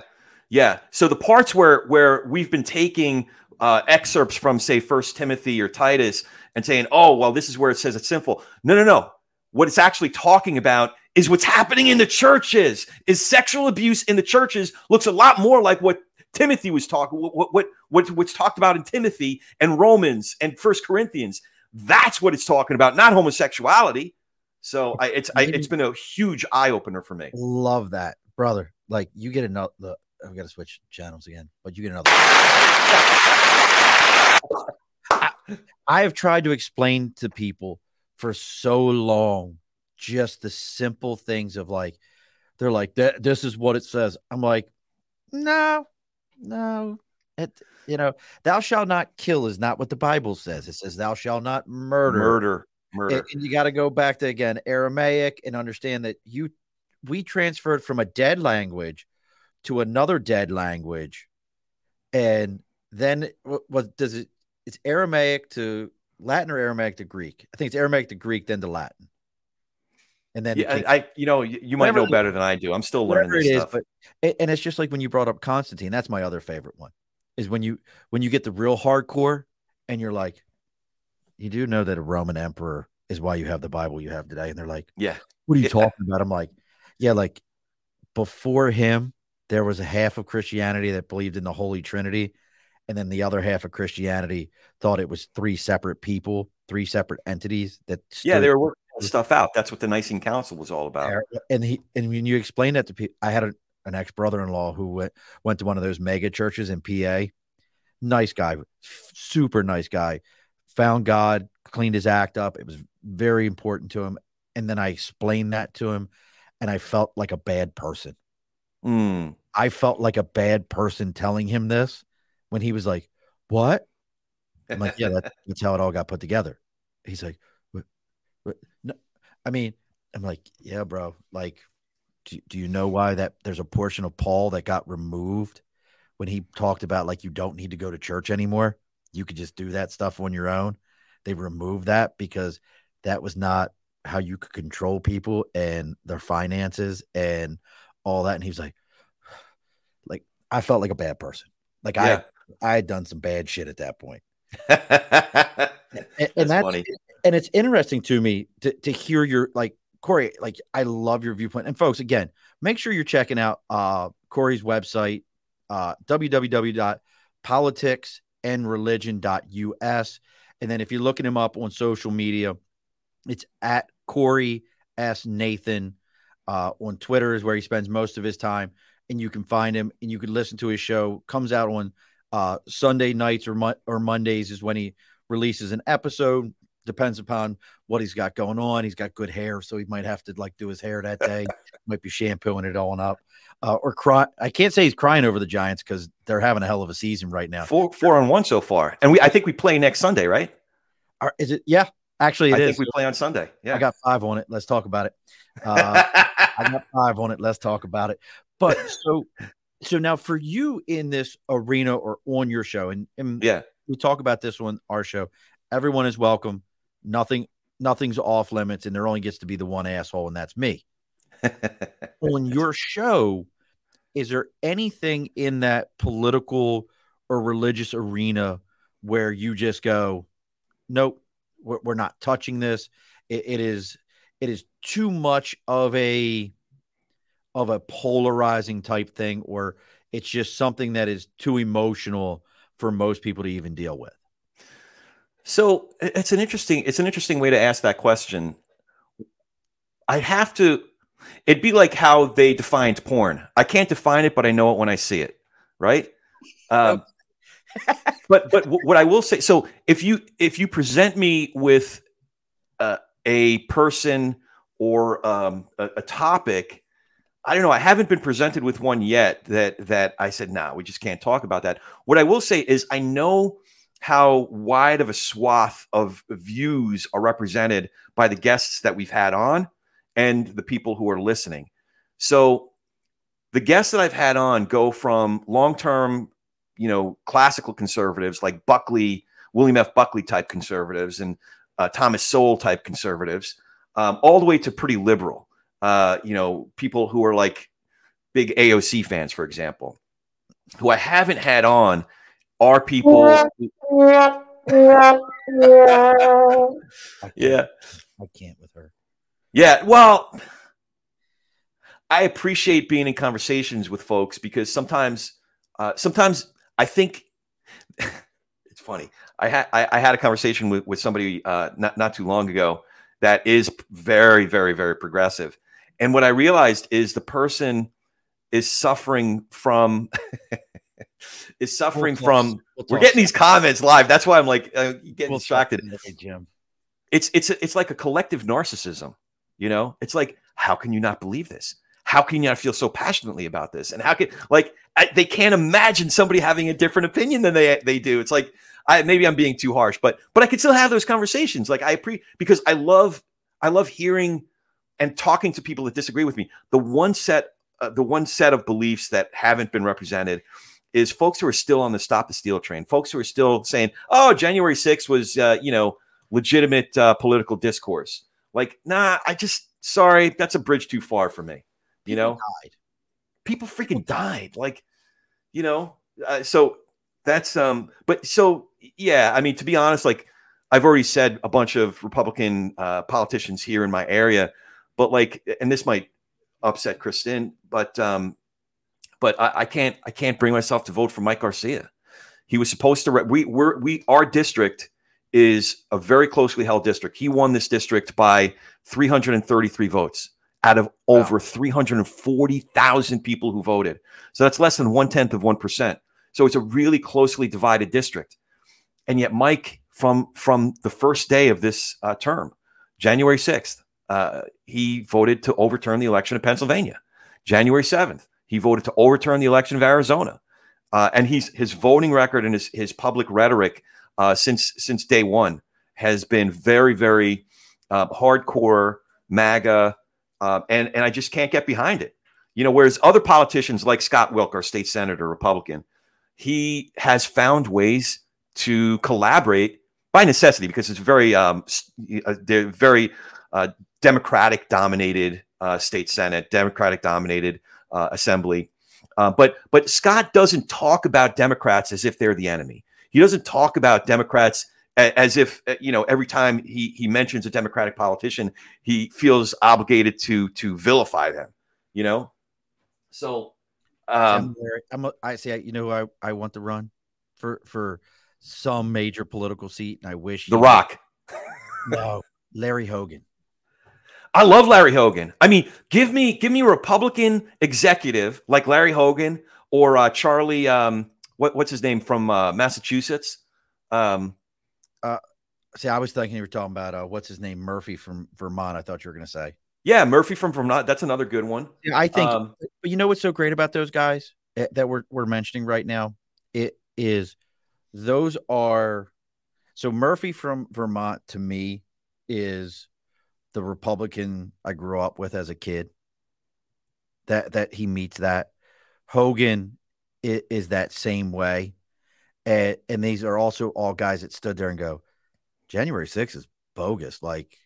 Yeah. So the parts where we've been taking excerpts from, say, 1 Timothy or Titus and saying, oh, well, this is where it says it's sinful. No. What it's actually talking about is what's happening in the churches. Is sexual abuse in the churches looks a lot more like what Timothy was talking, what's talked about in Timothy and Romans and 1 Corinthians. That's what it's talking about, not homosexuality. So it's been a huge eye opener for me. Love that, brother. Like, you get another. Look, I've got to switch channels again, but you get another. I have tried to explain to people for so long just the simple things of, like, they're like, this is what it says. I'm like, no. Thou shalt not kill is not what the Bible says. It says thou shalt not murder. And you got to go back to, again, Aramaic, and understand that we transferred from a dead language to another dead language. And then what does it? It's Aramaic to Latin, or Aramaic to Greek. I think it's Aramaic to Greek, then to Latin. And then, yeah, you might know better than I do. I'm still learning this stuff. And it's just like when you brought up Constantine. That's my other favorite one, is when you get the real hardcore, and you're like, you do know that a Roman emperor is why you have the Bible you have today. And they're like, yeah, what are you talking about? I'm like, yeah, like before him, there was a half of Christianity that believed in the Holy Trinity. And then the other half of Christianity thought it was three separate people, three separate entities. They were working stuff out. That's what the Nicene Council was all about. And when you explain that to people, I had an ex-brother-in-law who went to one of those mega churches in PA. Nice guy, super nice guy. Found God, cleaned his act up. It was very important to him. And then I explained that to him, and I felt like a bad person. I felt like a bad person telling him this, when he was like, what? I'm like, yeah, that's how it all got put together. He's like, what? No. I mean, I'm like, yeah, bro. Like, do you know why that there's a portion of Paul that got removed when he talked about, like, you don't need to go to church anymore? You could just do that stuff on your own. They removed that because that was not how you could control people and their finances and all that. And he was like, I felt like a bad person. Like, yeah. I had done some bad shit at that point. That's funny. And it's interesting to me to hear your, like, Corey, like, I love your viewpoint. And folks, again, make sure you're checking out Corey's website, www.politicsandreligion.us. And then if you're looking him up on social media, it's at Corey S. Nathan. On Twitter is where he spends most of his time, and you can find him and you can listen to his show. Comes out on Sunday nights or Mondays is when he releases an episode. Depends upon what he's got going on. He's got good hair, so he might have to, like, do his hair that day. Might be shampooing it all up, or cry. I can't say he's crying over the Giants because they're having a hell of a season right now. 4-1 so far, and I think we play next Sunday, right? Is it? Yeah. Actually, I think we play on Sunday. Yeah, I got 5 on it. Let's talk about it. I got 5 on it. Let's talk about it. But so now for you in this arena or on your show, and yeah, we talk about this on our show. Everyone is welcome. Nothing's off limits, and there only gets to be the one asshole, and that's me. On your show, is there anything in that political or religious arena where you just go, nope? We're not touching this. It is too much of a polarizing type thing, or it's just something that is too emotional for most people to even deal with. So it's an interesting way to ask that question. It'd be like how they defined porn. I can't define it, but I know it when I see it. Right. But what I will say, so if you present me with a person or a topic, I don't know, I haven't been presented with one yet that I said, nah, we just can't talk about that. What I will say is I know how wide of a swath of views are represented by the guests that we've had on and the people who are listening. So the guests that I've had on go from long-term, classical conservatives like Buckley, William F. Buckley type conservatives and Thomas Sowell type conservatives, all the way to pretty liberal, people who are like big AOC fans, for example. Who I haven't had on are people. Yeah. I can't with her. Yeah. Well, I appreciate being in conversations with folks because sometimes I think it's funny. I had a conversation with somebody not too long ago that is very, very, very progressive. And what I realized is the person is suffering from we're getting these comments live. That's why I'm like getting distracted. It's like a collective narcissism, It's like, how can you not believe this? How can you not feel so passionately about this? And how can they can't imagine somebody having a different opinion than they do. It's like, maybe I'm being too harsh, but I can still have those conversations. Like because I love hearing and talking to people that disagree with me. The one set of beliefs that haven't been represented is folks who are still on the stop the steal train, folks who are still saying, oh, January 6th was, legitimate political discourse. Like, nah, sorry, that's a bridge too far for me. People freaking died. Like, so that's, yeah, I mean, to be honest, like I've already said a bunch of Republican politicians here in my area, but and this might upset Kristen, but I can't bring myself to vote for Mike Garcia. He was supposed to, our district is a very closely held district. He won this district by 333 votes. Out of over 340,000 people who voted. So that's less than 0.1%. So it's a really closely divided district. And yet Mike, from the first day of this term, January 6th, he voted to overturn the election of Pennsylvania. January 7th, he voted to overturn the election of Arizona. And his voting record and his public rhetoric since day one has been very, very hardcore MAGA, and I just can't get behind it. Whereas other politicians like Scott Wilk, our state senator, Republican, he has found ways to collaborate by necessity because it's very Democratic dominated state Senate, Democratic dominated assembly. But Scott doesn't talk about Democrats as if they're the enemy. He doesn't talk about Democrats as if, every time he mentions a Democratic politician, he feels obligated to vilify them, So I want to run for some major political seat, and I wish The Rock. No, Larry Hogan. I love Larry Hogan. I mean, give me a Republican executive like Larry Hogan or Charlie. What's his name from Massachusetts? I was thinking you were talking about what's his name, Murphy from Vermont. I thought you were going to say, yeah, Murphy from Vermont. That's another good one. Yeah, I think. But you know what's so great about those guys that we're mentioning right now? It is those are so Murphy from Vermont to me is the Republican I grew up with as a kid. That he meets that Hogan is that same way. And these are also all guys that stood there and go, January 6th is bogus. Like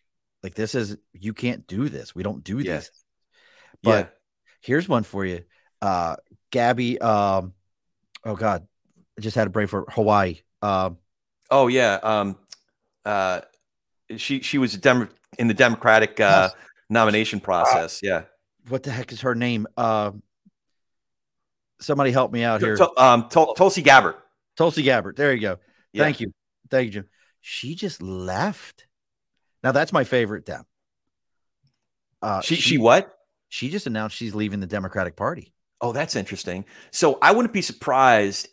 this is, you can't do this. We don't do this. But here's one for you. Gabby. Oh God, I just had a brain for Hawaii. She was in the Democratic nomination process. What the heck is her name? Somebody help me out here. Tulsi Gabbard. Tulsi Gabbard. There you go. Yeah. Thank you. Thank you, Jim. She just left. Now that's my favorite. Them. She what? She just announced she's leaving the Democratic Party. Oh, that's interesting. So I wouldn't be surprised.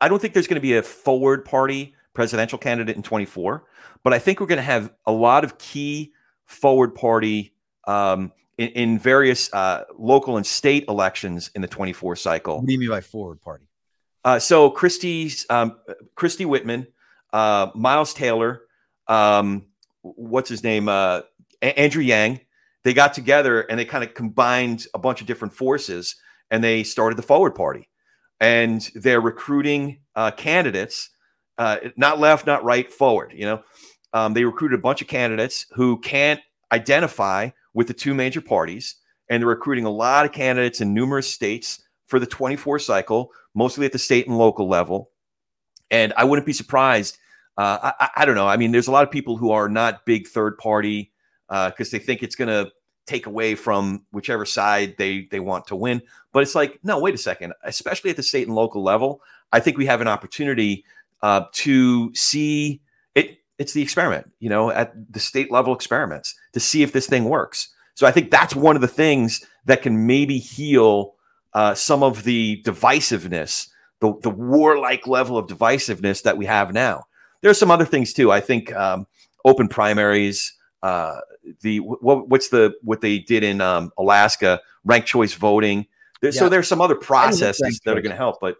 I don't think there's going to be a forward party presidential candidate in 24, but I think we're going to have a lot of key forward party in various local and state elections in the 24 cycle. What do you mean by forward party? So Christie Whitman, Miles Taylor, what's his name? Andrew Yang. They got together and they kind of combined a bunch of different forces and they started the forward party. And they're recruiting candidates, not left, not right, forward. You know, they recruited a bunch of candidates who can't identify with the two major parties. And they're recruiting a lot of candidates in numerous states for the 24 cycle, mostly at the state and local level. And I wouldn't be surprised. I don't know. I mean, there's a lot of people who are not big third party because they think it's going to take away from whichever side they want to win. But it's like, no, wait a second, especially at the state and local level, I think we have an opportunity to see it. It's the experiment, you know, at the state level experiments to see if this thing works. So I think that's one of the things that can maybe heal some of the divisiveness, the warlike level of divisiveness that we have now. There are some other things too. I think open primaries, what they did in Alaska, ranked choice voting. So there's some other processes that are going to help. But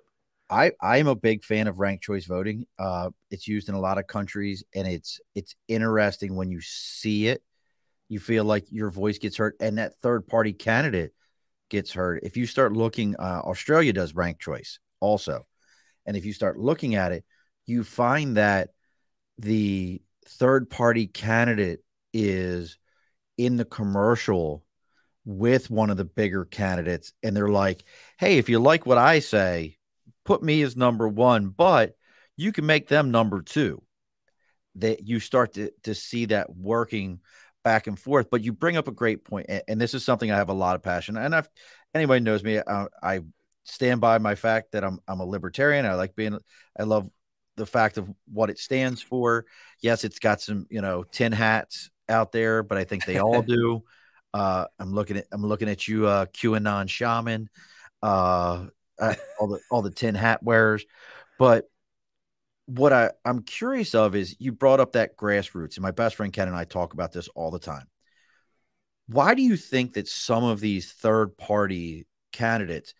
I am a big fan of ranked choice voting. It's used in a lot of countries, and it's interesting when you see it. You feel like your voice gets heard, and that third party candidate gets heard. If you start looking, Australia does ranked choice also, and if you start looking at it, you find that the third party candidate is in the commercial with one of the bigger candidates, and they're like, hey, if you like what I say, put me as number one, but you can make them number two. That you start to see that working back and forth. But you bring up a great point, and this is something I have a lot of passion, and I've, anybody knows me, I stand by my fact that I'm a libertarian. I love the fact of what it stands for. Yes, it's got some, you know, tin hats out there, but I think they all do. I'm looking at you, QAnon shaman, all the tin hat wearers. But what I'm curious of is you brought up that grassroots, and my best friend Ken and I talk about this all the time. Why do you think that some of these third party candidates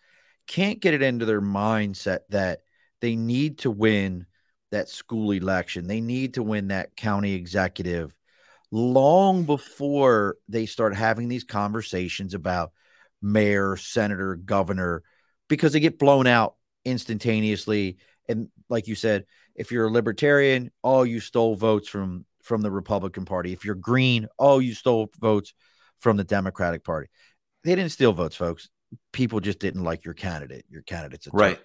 can't get it into their mindset that they need to win that school election, they need to win that county executive long before they start having these conversations about mayor, senator, governor, because they get blown out instantaneously? And like you said, if you're a libertarian, oh, you stole votes from the Republican Party. If you're green, oh, you stole votes from the Democratic Party. They didn't steal votes, folks. People just didn't like your candidate. Your candidate's a right.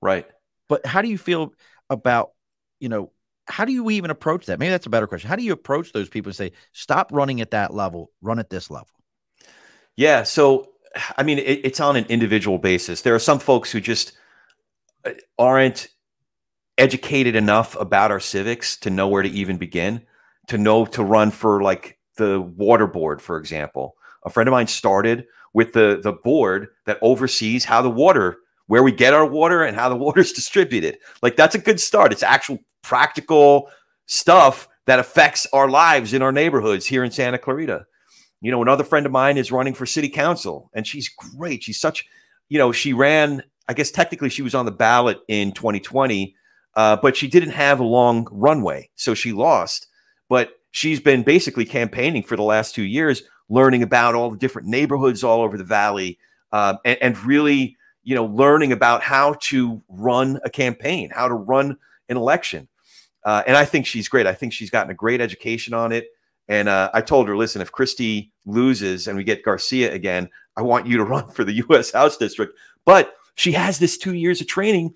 Right. But how do you feel about, you know, how do you even approach that? Maybe that's a better question. How do you approach those people and say, stop running at that level, run at this level? Yeah. So, I mean, it's on an individual basis. There are some folks who just aren't educated enough about our civics to know where to even begin, to know to run for like the water board, for example. A friend of mine started with the board that oversees how the water, where we get our water and how the water is distributed. Like, that's a good start. It's actual practical stuff that affects our lives in our neighborhoods here in Santa Clarita. You know, another friend of mine is running for city council, and she's great. She's such, you know, she ran, I guess technically she was on the ballot in 2020, but she didn't have a long runway. So she lost, but she's been basically campaigning for the last 2 years, learning about all the different neighborhoods all over the valley, and really, you know, learning about how to run a campaign, how to run an election. And I think she's great. I think she's gotten a great education on it. And I told her, listen, if Christie loses and we get Garcia again, I want you to run for the U.S. House District. But she has this 2 years of training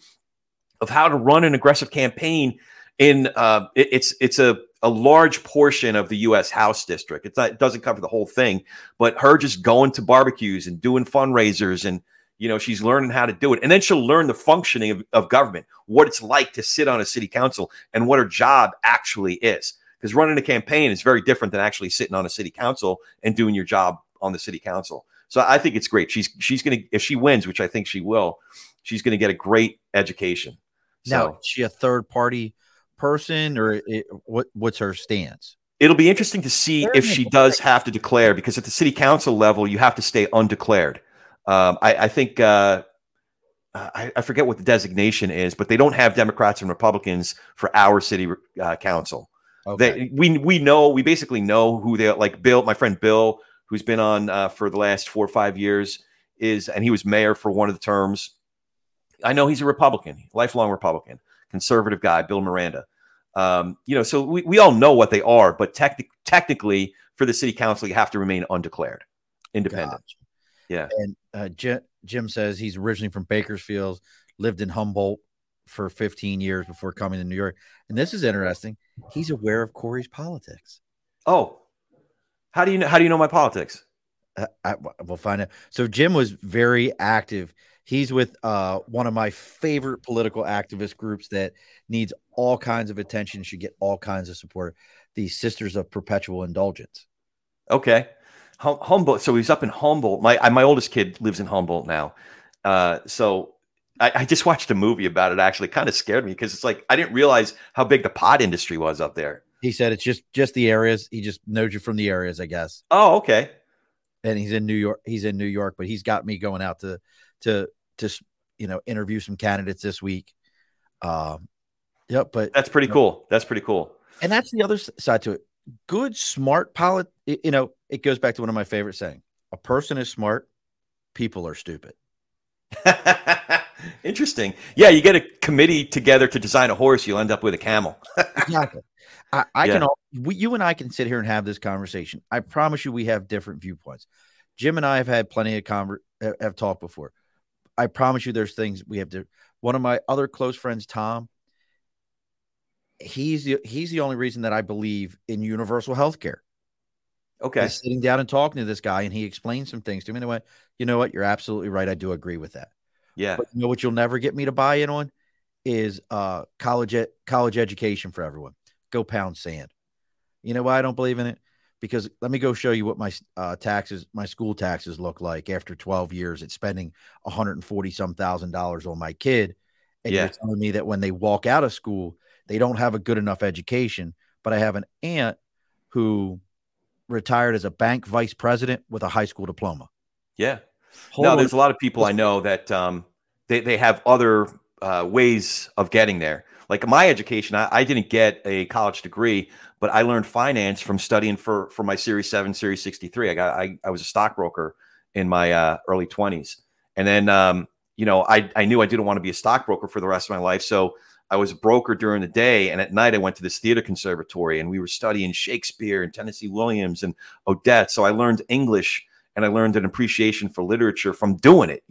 of how to run an aggressive campaign in it's a large portion of the U.S. House District. It's not, it doesn't cover the whole thing, but her just going to barbecues and doing fundraisers, and you know, she's learning how to do it. And then she'll learn the functioning of government, what it's like to sit on a city council and what her job actually is. Because running a campaign is very different than actually sitting on a city council and doing your job on the city council. So I think it's great. She's going to, if she wins, which I think she will, she's going to get a great education. Now, is she a third party person, or what's her stance? It'll be interesting to see if she does have to declare, because at the city council level, you have to stay undeclared. I think I forget what the designation is, but they don't have Democrats and Republicans for our city council. Okay. We basically know who they are. Like Bill, my friend Bill, who's been on for the last 4 or 5 years, and he was mayor for one of the terms. I know he's a Republican, lifelong Republican, conservative guy, Bill Miranda. So we all know what they are, but technically for the city council, you have to remain undeclared, independent. Gotcha. Yeah. And Jim says he's originally from Bakersfield, lived in Humboldt for 15 years before coming to New York. And this is interesting. He's aware of Corey's politics. Oh, how do you know my politics? We'll find out. So Jim was very active. He's with one of my favorite political activist groups that needs all kinds of attention, should get all kinds of support. The Sisters of Perpetual Indulgence. Okay. Humboldt. So he's up in Humboldt. My oldest kid lives in Humboldt now. So I just watched a movie about it. Actually, it kind of scared me because it's like I didn't realize how big the pot industry was up there. He said it's just the areas. He just knows you from the areas, I guess. Oh, okay. And he's in New York. But he's got me going out to interview some candidates this week. But that's pretty cool. That's pretty cool. And that's the other side to it. Good, smart politics. It goes back to one of my favorite saying: a person is smart, people are stupid. Interesting. Yeah, you get a committee together to design a horse, you'll end up with a camel. Exactly. You and I can sit here and have this conversation. I promise you, we have different viewpoints. Jim and I have had plenty of have talked before. I promise you, there's things we have to. One of my other close friends, Tom. He's the only reason that I believe in universal healthcare. Okay. Just sitting down and talking to this guy, and he explained some things to me, and I went, you know what? You're absolutely right. I do agree with that. Yeah. But you know what you'll never get me to buy in on is college education for everyone. Go pound sand. You know why I don't believe in it? Because let me go show you what my school taxes look like after 12 years at spending $140,000 on my kid. And you're telling me that when they walk out of school, they don't have a good enough education. But I have an aunt who retired as a bank vice president with a high school diploma. Yeah. There's a lot of people I know that they have other ways of getting there. Like my education, I didn't get a college degree, but I learned finance from studying for my Series 7, Series 63. I was a stockbroker in my early 20s. And then, I knew I didn't want to be a stockbroker for the rest of my life. So I was a broker during the day, and at night I went to this theater conservatory, and we were studying Shakespeare and Tennessee Williams and Odette. So I learned English, and I learned an appreciation for literature from doing it,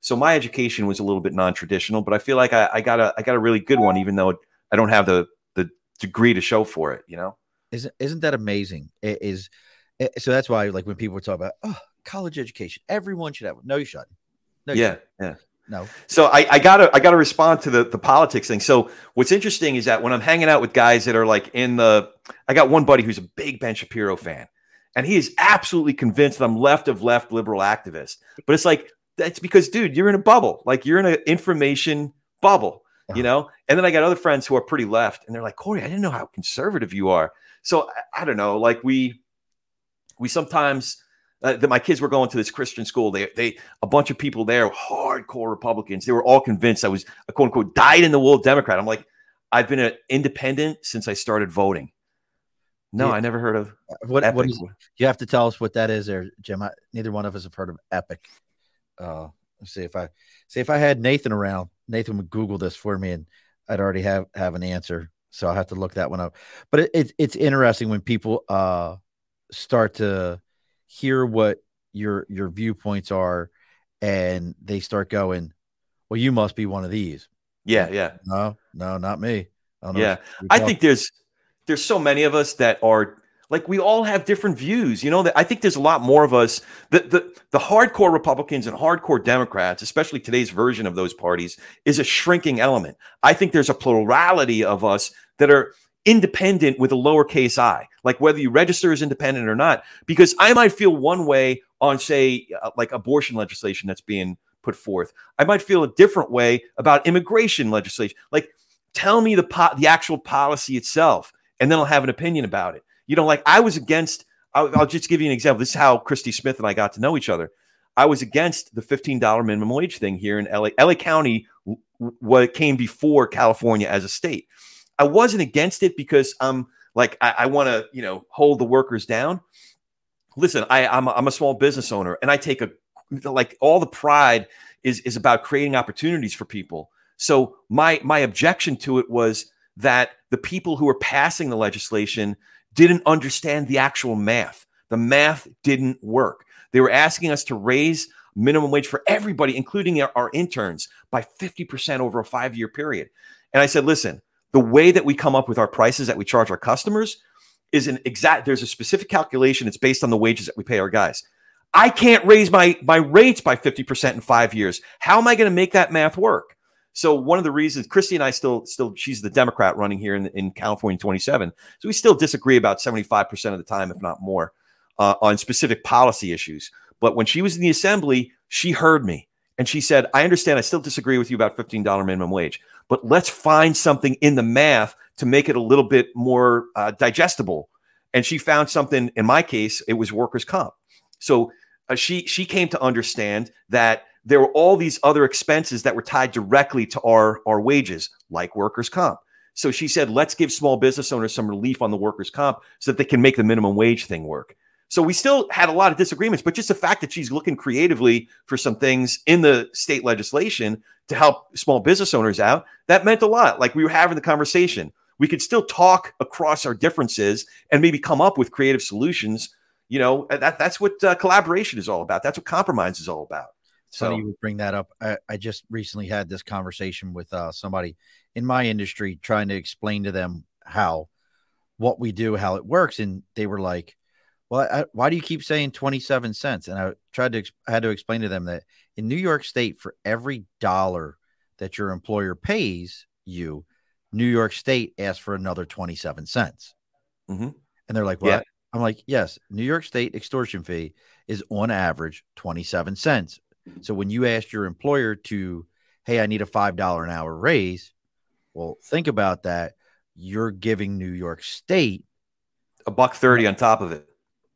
So my education was a little bit non-traditional, but I feel like I got a really good one, even though I don't have the degree to show for it, Isn't that amazing? So that's why, like, when people talk about college education, everyone should have one. No, you shouldn't. No, you shouldn't. Yeah. No. So I gotta respond to the politics thing. So what's interesting is that when I'm hanging out with guys that are like I got one buddy who's a big Ben Shapiro fan, and he is absolutely convinced that I'm left liberal activist. But it's like, that's because, dude, you're in a bubble. Like, you're in an information bubble, . And then I got other friends who are pretty left, and they're like, Corey, I didn't know how conservative you are. So I don't know. Like we sometimes. My kids were going to this Christian school. They a bunch of people there, hardcore Republicans. They were all convinced I was a quote unquote dyed-in-the-wool Democrat. I'm like, I've been an independent since I started voting. No, I never heard of what. What is, you have to tell us what that is, there, Jim. Neither one of us have heard of EPIC. Let's see if I had Nathan around. Nathan would Google this for me, and I'd already have an answer. So I'll have to look that one up. But it's interesting when people start to hear what your viewpoints are, and they start going, well, you must be one of these. Yeah. No, not me. I don't know. I think there's so many of us that are like, we all have different views. I think there's a lot more of us. The hardcore Republicans and hardcore Democrats, especially today's version of those parties, is a shrinking element. I think there's a plurality of us that are independent with a lowercase I, like whether you register as independent or not, because I might feel one way on, say, like abortion legislation that's being put forth. I might feel a different way about immigration legislation. Like, tell me the actual policy itself, and then I'll have an opinion about it. You know, like I was against, I'll just give you an example. This is how Christie Smith and I got to know each other. I was against the $15 minimum wage thing here in LA. LA County, what came before California as a state. I wasn't against it because I want to, you know, hold the workers down. Listen, I'm a small business owner, and I take all the pride is about creating opportunities for people. So my objection to it was that the people who were passing the legislation didn't understand the actual math. The math didn't work. They were asking us to raise minimum wage for everybody, including our interns, by 50% over a 5-year period. And I said, listen, the way that we come up with our prices that we charge our customers is there's a specific calculation. It's based on the wages that we pay our guys. I can't raise my rates by 50% in 5 years. How am I going to make that math work? So one of the reasons Christie and I still, she's the Democrat running here in California 27. So we still disagree about 75% of the time, if not more, on specific policy issues. But when she was in the assembly, she heard me. And she said, I understand. I still disagree with you about $15 minimum wage, but let's find something in the math to make it a little bit more digestible. And she found something. In my case, it was workers' comp. So she came to understand that there were all these other expenses that were tied directly to our wages, like workers' comp. So she said, let's give small business owners some relief on the workers' comp so that they can make the minimum wage thing work. So we still had a lot of disagreements, but just the fact that she's looking creatively for some things in the state legislation to help small business owners out, that meant a lot. Like, we were having the conversation. We could still talk across our differences and maybe come up with creative solutions. You know, that's what collaboration is all about. That's what compromise is all about. So funny you would bring that up. I just recently had this conversation with somebody in my industry, trying to explain to them what we do, how it works. And they were like, well, why do you keep saying 27 cents? And I had to explain to them that in New York State, for every dollar that your employer pays you, New York State asks for another 27 cents. Mm-hmm. And they're like, what? Yeah. I'm like, yes, New York State extortion fee is on average 27 cents. So when you ask your employer to, hey, I need a $5 an hour raise. Well, think about that. You're giving New York State $1.30 on top of it.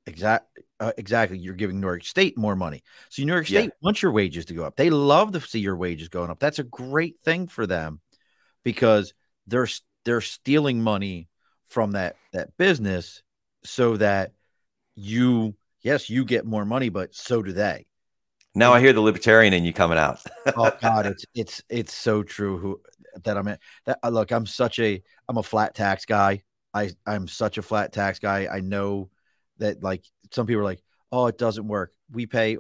Exactly. You're giving New York State more money. So New York State wants your wages to go up. They love to see your wages going up. That's a great thing for them because they're stealing money from that business so that you get more money, but so do they. Now I hear the libertarian in you coming out. Oh God, it's so true. I'm a flat tax guy. I'm such a flat tax guy. I know that, like, some people are like, oh, it doesn't work. I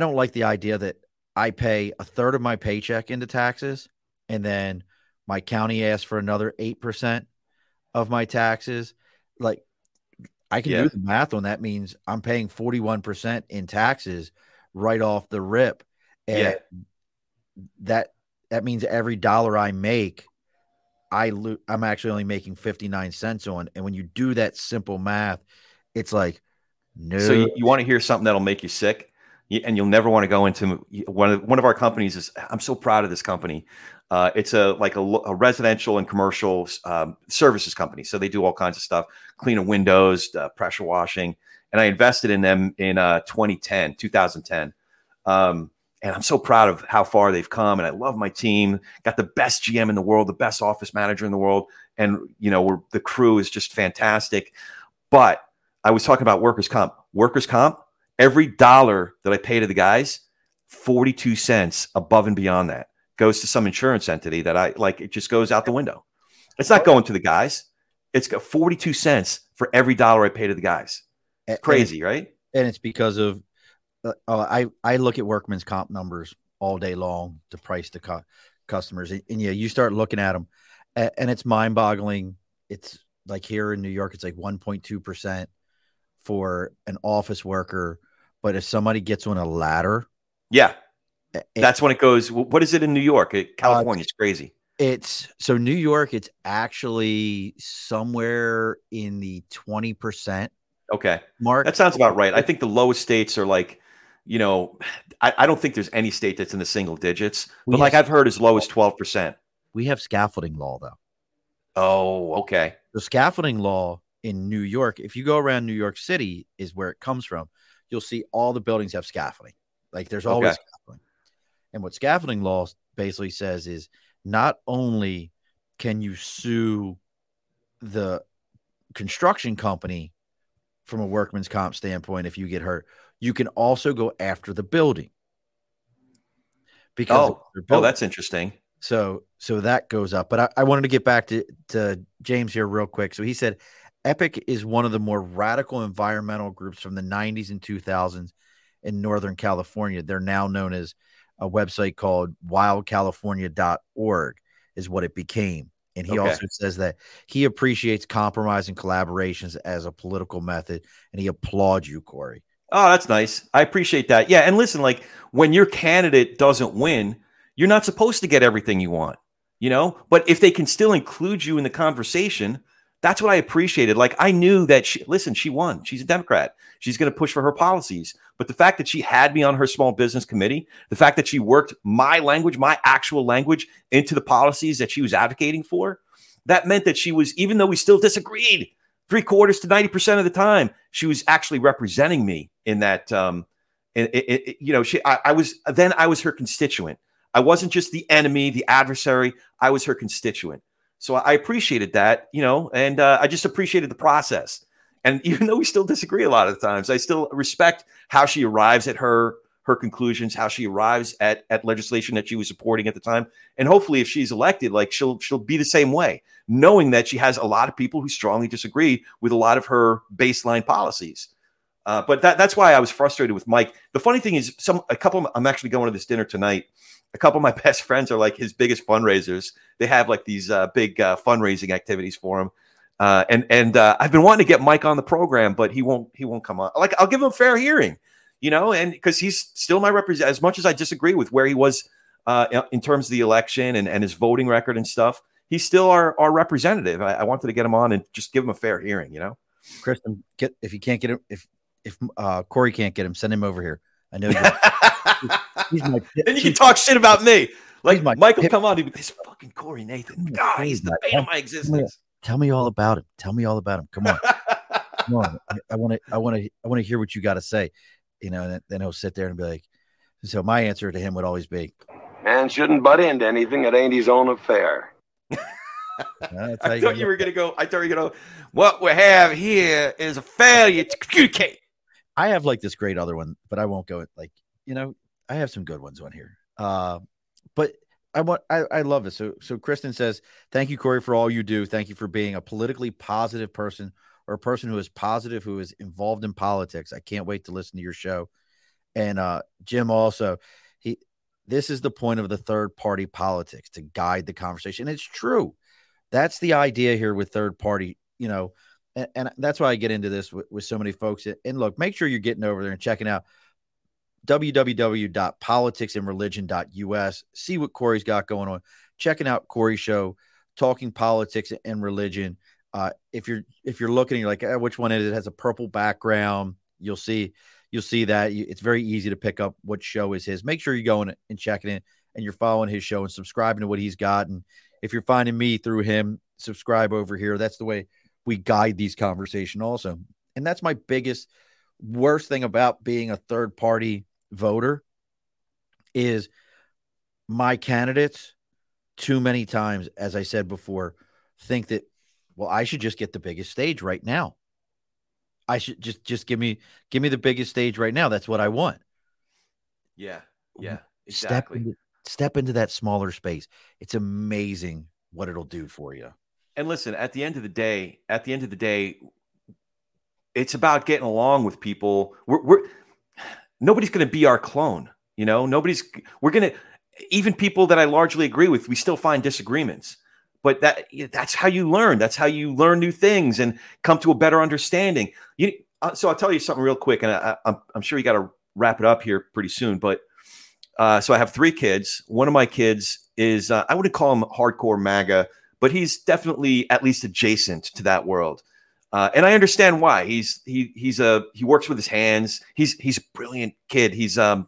don't like the idea that I pay a third of my paycheck into taxes and then my county asks for another 8% of my taxes. Like, I can do the math on that. Means I'm paying 41% in taxes right off the rip. And that means every dollar I make, I'm actually only making 59 cents on. And when you do that simple math, it's like, no. So you want to hear something that'll make you sick, and you'll never want to go into one of our companies. I'm so proud of this company. It's a residential and commercial services company. So they do all kinds of stuff, cleaning windows, pressure washing. And I invested in them in 2010. And I'm so proud of how far they've come. And I love my team. Got the best GM in the world, the best office manager in the world. And, you know, the crew is just fantastic. But I was talking about workers' comp, every dollar that I pay to the guys, 42 cents above and beyond that goes to some insurance entity that I like. It just goes out the window. It's not going to the guys. It's got 42 cents for every dollar I pay to the guys. It's crazy, right? And it's because of, I look at workman's comp numbers all day long to price the customers. And you start looking at them and it's mind boggling. It's like here in New York, it's like 1.2% for an office worker. But if somebody gets on a ladder. Yeah. That's when it goes. What is it in New York? California, it's crazy. So New York, it's actually somewhere in the 20%. Okay. Mark. That sounds about right. I think the lowest states are like you know, I don't think there's any state that's in the single digits, but like I've heard as low as 12%. We have scaffolding law, though. Oh, okay. The scaffolding law in New York, if you go around New York City, is where it comes from. You'll see all the buildings have scaffolding. Like there's always scaffolding. And what scaffolding law basically says is not only can you sue the construction company from a workman's comp standpoint if you get hurt, you can also go after the building. Because that's interesting. So that goes up. But I wanted to get back to James here real quick. So he said, EPIC is one of the more radical environmental groups from the 90s and 2000s in Northern California. They're now known as a website called wildcalifornia.org is what it became. And he also says that he appreciates compromise and collaborations as a political method. And he applauds you, Corey. Oh, that's nice. I appreciate that. Yeah. And listen, like when your candidate doesn't win, you're not supposed to get everything you want, you know, but if they can still include you in the conversation, that's what I appreciated. Like I knew that she won. She's a Democrat. She's going to push for her policies. But the fact that she had me on her small business committee, the fact that she worked my language, my actual language into the policies that she was advocating for, that meant that she was, even though we still disagreed 75% to 90% of the time, she was actually representing me in that, I was her constituent. I wasn't just the enemy, the adversary. I was her constituent. So I appreciated that, you know, and I just appreciated the process. And even though we still disagree a lot of the times, I still respect how she arrives at her conclusions, how she arrives at legislation that she was supporting at the time. And hopefully if she's elected, like she'll be the same way, knowing that she has a lot of people who strongly disagree with a lot of her baseline policies. But that's why I was frustrated with Mike. The funny thing is I'm actually going to this dinner tonight. A couple of my best friends are like his biggest fundraisers. They have like these big fundraising activities for him. And I've been wanting to get Mike on the program, but he won't come on. Like I'll give him a fair hearing, you know, and cause he's still my representative, as much as I disagree with where he was in terms of the election and his voting record and stuff. He's still our representative. I wanted to get him on and just give him a fair hearing, you know, Kristen, if you can't get him, if Corey can't get him, send him over here. I know. He's my pit. Then you can talk shit about me. Like Michael, come on. This fucking Corey Nathan. God, he's the bane of my existence. Tell me all about him. Come on. Come on. I want to hear what you got to say. You know, and then he'll sit there and be like, so my answer to him would always be, man shouldn't butt into anything. It ain't his own affair. I thought you were going to go, what we have here is a failure to communicate. I have like this great other one, but I won't go like, you know, I have some good ones on here. But I love it. So Kristen says, thank you, Corey, for all you do. Thank you for being a politically positive person, or a person who is positive, who is involved in politics. I can't wait to listen to your show. And Jim also, this is the point of the third party politics, to guide the conversation. It's true. That's the idea here with third party, you know, and that's why I get into this with so many folks. And look, make sure you're getting over there and checking out www.politicsandreligion.us. See what Corey's got going on. Checking out Corey's show, Talking Politics and Religion. If you're looking, you're like, which one is it? It has a purple background. You'll see that. It's very easy to pick up what show is his. Make sure you go in and check it in, and you're following his show and subscribing to what he's got. And if you're finding me through him, subscribe over here. That's the way we guide these conversations also. And that's my biggest, worst thing about being a third party voter is my candidates too many times, as I said before, think that, well, I should just get the biggest stage right now. I should just give me the biggest stage right now. That's what I want. Yeah. Yeah. Exactly. Step into that smaller space. It's amazing what it'll do for you. And listen, at the end of the day, it's about getting along with people. Nobody's going to be our clone. You know, even people that I largely agree with, we still find disagreements, but that's how you learn. That's how you learn new things and come to a better understanding. So I'll tell you something real quick, and I'm sure you got to wrap it up here pretty soon, but so I have 3 kids. One of my kids is, I wouldn't call him hardcore MAGA, but he's definitely at least adjacent to that world. And I understand why. He works with his hands. He's a brilliant kid. He's a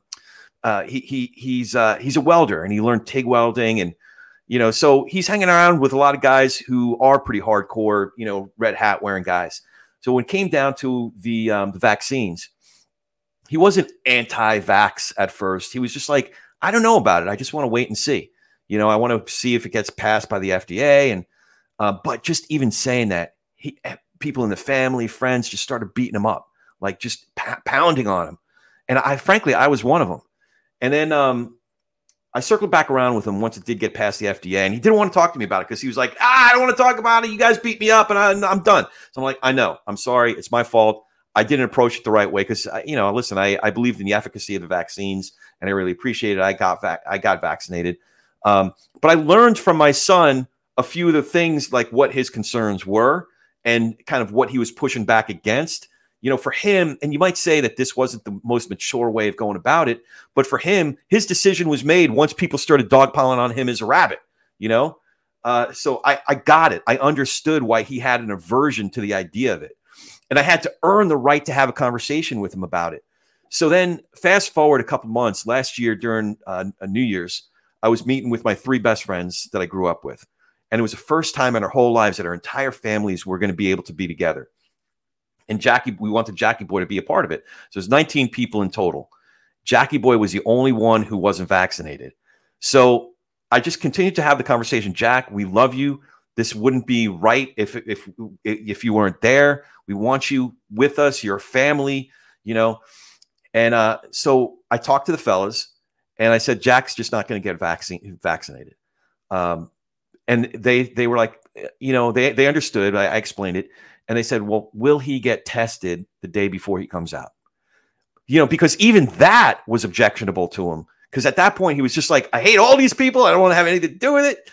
welder, and he learned TIG welding, and so he's hanging around with a lot of guys who are pretty hardcore, red hat wearing guys. So when it came down to the vaccines, he wasn't anti-vax at first. He was just like, I don't know about it. I just want to wait and see. I want to see if it gets passed by the FDA. And but just even saying that, people in the family, friends, just started beating him up, like just pounding on him. And I was one of them. And then I circled back around with him once it did get past the FDA, and he didn't want to talk to me about it because he was like, I don't want to talk about it. You guys beat me up, and I'm done. So I'm like, I know. I'm sorry. It's my fault. I didn't approach it the right way because, listen, I believed in the efficacy of the vaccines, and I really appreciated it. I got vaccinated. But I learned from my son a few of the things, like what his concerns were and kind of what he was pushing back against. For him, and you might say that this wasn't the most mature way of going about it, but for him, his decision was made once people started dogpiling on him as a rabbit, So I got it. I understood why he had an aversion to the idea of it. And I had to earn the right to have a conversation with him about it. So then fast forward a couple months, last year during New Year's, I was meeting with my three best friends that I grew up with. And it was the first time in our whole lives that our entire families were going to be able to be together. And we wanted Jackie Boy to be a part of it. So there's 19 people in total. Jackie Boy was the only one who wasn't vaccinated. So I just continued to have the conversation. Jack, we love you. This wouldn't be right if you weren't there. We want you with us. You're a family, And so I talked to the fellas, and I said, Jack's just not going to get vaccinated. And they were like, they understood. I explained it. And they said, well, will he get tested the day before he comes out? Because even that was objectionable to him. Because at that point, he was just like, I hate all these people. I don't want to have anything to do with it.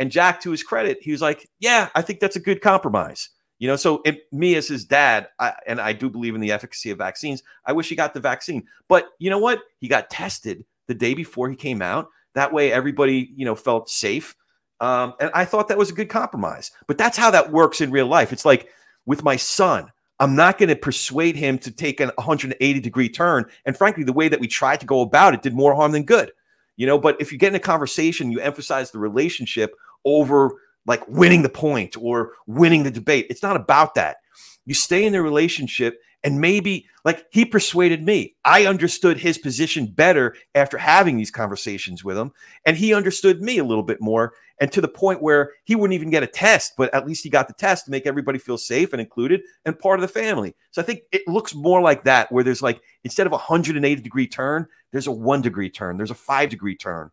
And Jack, to his credit, he was like, yeah, I think that's a good compromise. So me as his dad, and I do believe in the efficacy of vaccines. I wish he got the vaccine. But you know what? He got tested the day before he came out. That way, everybody, felt safe. And I thought that was a good compromise. But that's how that works in real life. It's like, with my son, I'm not going to persuade him to take an 180-degree turn. And frankly, the way that we tried to go about it did more harm than good. But if you get in a conversation, you emphasize the relationship over like winning the point or winning the debate. It's not about that. You stay in the relationship, and maybe like he persuaded me. I understood his position better after having these conversations with him. And he understood me a little bit more. And to the point where he wouldn't even get a test, but at least he got the test to make everybody feel safe and included and part of the family. So I think it looks more like that, where there's like, instead of a 180-degree turn, there's a 1-degree turn. There's a 5-degree turn.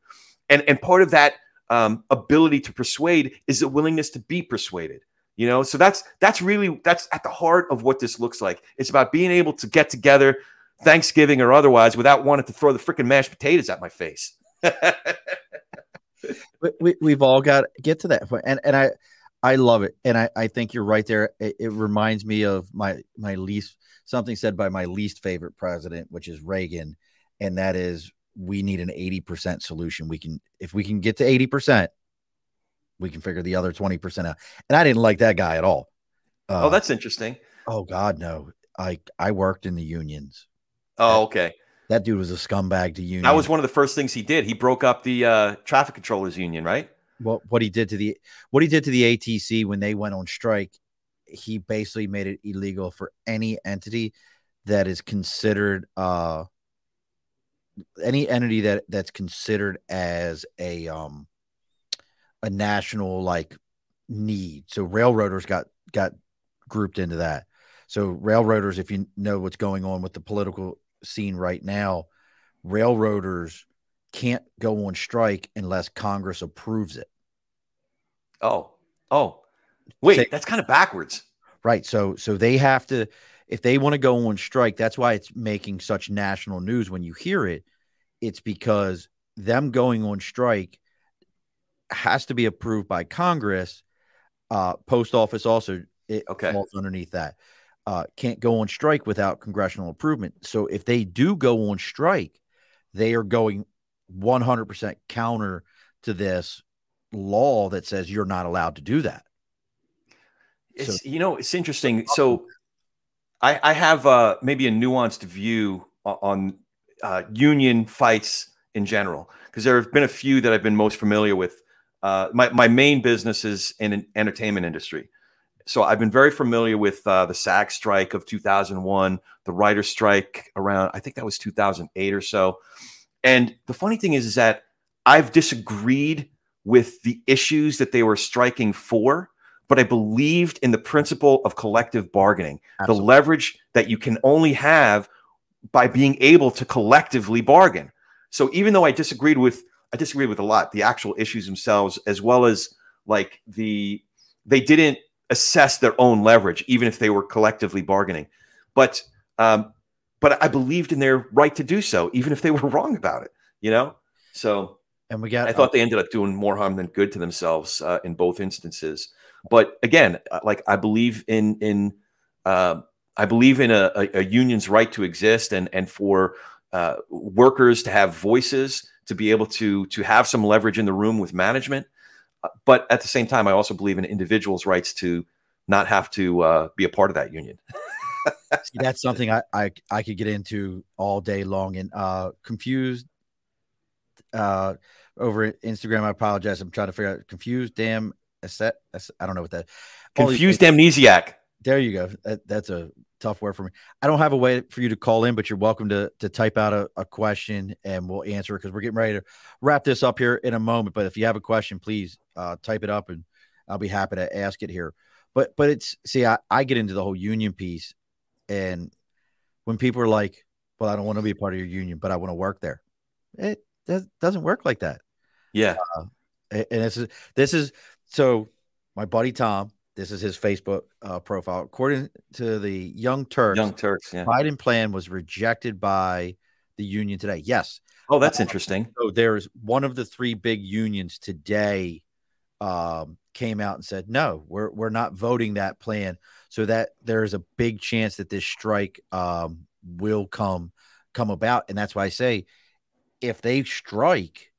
And part of that ability to persuade is the willingness to be persuaded. So that's really at the heart of what this looks like. It's about being able to get together Thanksgiving or otherwise without wanting to throw the freaking mashed potatoes at my face. We've all got to get to that point. And I love it. And I think you're right there. It reminds me of my least, something said by my least favorite president, which is Reagan. And that is, we need an 80% solution. If we can get to 80%, we can figure the other 20% out. And I didn't like that guy at all. Oh, that's interesting. Oh God, no. I worked in the unions. Oh, okay. That dude was a scumbag to union. That was one of the first things he did. He broke up the traffic controllers union, right? Well, what he did to the ATC when they went on strike, he basically made it illegal for any entity that is considered that's considered as a national like need. So railroaders got grouped into that. So railroaders, if you know what's going on with the political scene right now, railroaders can't go on strike unless Congress approves it. Oh, wait, that's kind of backwards, right? So they have to, if they want to go on strike. That's why it's making such national news when you hear it. It's because them going on strike has to be approved by Congress. Post office also falls underneath that. Can't go on strike without congressional approval. So if they do go on strike, they are going 100% counter to this law that says you're not allowed to do that. It's, so, you know, it's interesting. So I have maybe a nuanced view on union fights in general, because there have been a few that I've been most familiar with. My main business is in an entertainment industry. So I've been very familiar with the SAG strike of 2001, the writer's strike around, I think that was 2008 or so. And the funny thing is that I've disagreed with the issues that they were striking for, but I believed in the principle of collective bargaining, Absolutely. The leverage that you can only have by being able to collectively bargain. So even though I disagreed with a lot, the actual issues themselves, as well as like they didn't assess their own leverage, even if they were collectively bargaining. But I believed in their right to do so, even if they were wrong about it, you know? So, and I thought they ended up doing more harm than good to themselves in both instances. But again, like I believe in a union's right to exist and for workers to have voices, to be able to have some leverage in the room with management. But at the same time, I also believe in individuals' rights to not have to be a part of that union. See, that's something I could get into all day long and confused over Instagram. I apologize. I'm trying to figure out confused. Damn. I don't know what that. Confused amnesiac. There you go. That's a tough word for me. I don't have a way for you to call in, but you're welcome to type out a question and we'll answer it, because we're getting ready to wrap this up here in a moment. But if you have a question, please type it up and I'll be happy to ask it here. But it's, see, I get into the whole union piece, and when people are like, well, I don't want to be a part of your union, but I want to work there. It doesn't work like that. Yeah. And this is so my buddy Tom, this is his Facebook profile. According to the Young Turks, yeah. Biden plan was rejected by the union today. Yes. Oh, that's interesting. So there's one of the three big unions today came out and said, no, we're not voting that plan. So that there is a big chance that this strike will come about. And that's why I say, if they strike,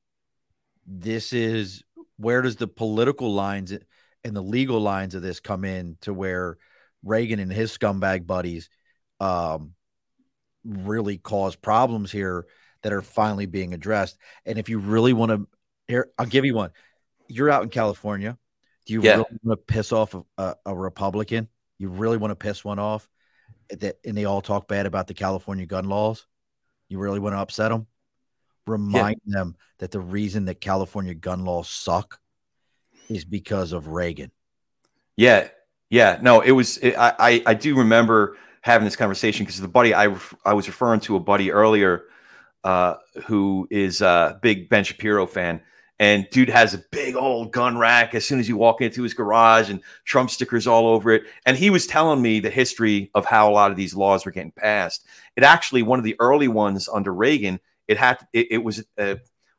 this is where does the political lines and the legal lines of this come in, to where Reagan and his scumbag buddies really cause problems here that are finally being addressed. And if you really want to, here, I'll give you one. You're out in California. Do you really want to piss off a Republican? You really want to piss one off? And they all talk bad about the California gun laws. You really want to upset them? Remind them that the reason that California gun laws suck is because of Reagan. Yeah. No, it was. I do remember having this conversation, because the buddy I was referring to, a buddy earlier who is a big Ben Shapiro fan, and dude has a big old gun rack as soon as you walk into his garage, and Trump stickers all over it. And he was telling me the history of how a lot of these laws were getting passed. It actually, one of the early ones under Reagan, it was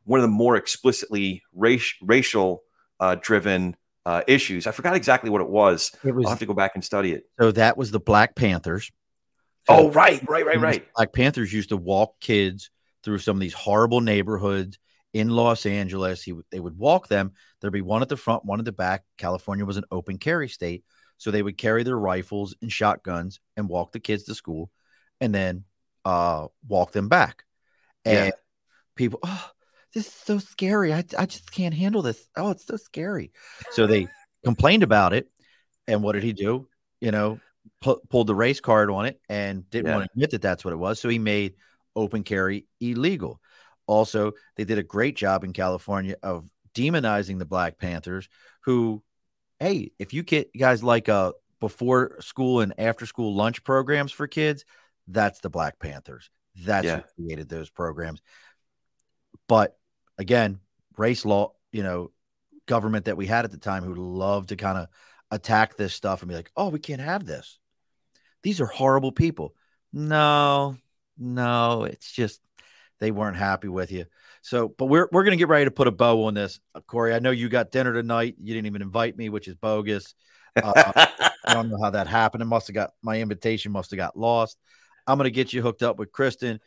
one of the more explicitly racial. Driven issues. I forgot exactly what it was. I'll have to go back and study it. So that was the Black Panthers. So right. Black Panthers used to walk kids through some of these horrible neighborhoods in Los Angeles. They would walk them. There'd be one at the front, one at the back. California was an open carry state, so they would carry their rifles and shotguns and walk the kids to school, and then walk them back. And people, this is so scary. I just can't handle this. Oh, it's so scary. So they complained about it. And what did he do? You know, pulled the race card on it and didn't want to admit that that's what it was. So he made open carry illegal. Also, they did a great job in California of demonizing the Black Panthers, who, hey, if you get guys like before school and after school lunch programs for kids, that's the Black Panthers. That's who created those programs. But again, race law, you know, government that we had at the time, who loved to kind of attack this stuff and be like, oh, we can't have this. These are horrible people. No, it's just they weren't happy with you. So, but we're going to get ready to put a bow on this. Corey, I know you got dinner tonight. You didn't even invite me, which is bogus. I don't know how that happened. It must have got, my invitation must have got lost. I'm going to get you hooked up with Kristen.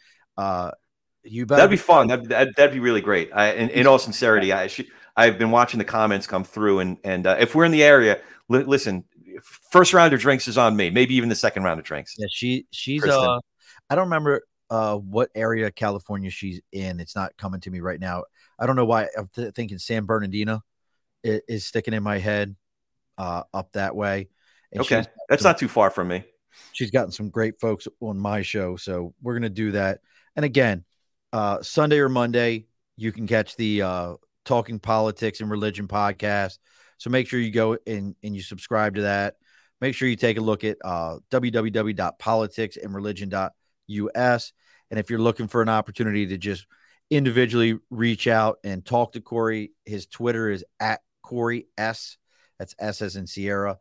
You better. That'd be fun. That'd be really great. In all sincerity, I've been watching the comments come through, and if we're in the area, listen, first round of drinks is on me. Maybe even the second round of drinks. Yeah, she's Kristen. I don't remember what area of California she's in. It's not coming to me right now. I don't know why. I'm thinking San Bernardino is sticking in my head up that way. And okay, that's not too far from me. She's gotten some great folks on my show, so we're going to do that. And again, Sunday or Monday, you can catch the Talking Politics and Religion podcast. So make sure you go and you subscribe to that. Make sure you take a look at www.politicsandreligion.us. And if you're looking for an opportunity to just individually reach out and talk to Corey, his Twitter is at Corey S. That's S as in Sierra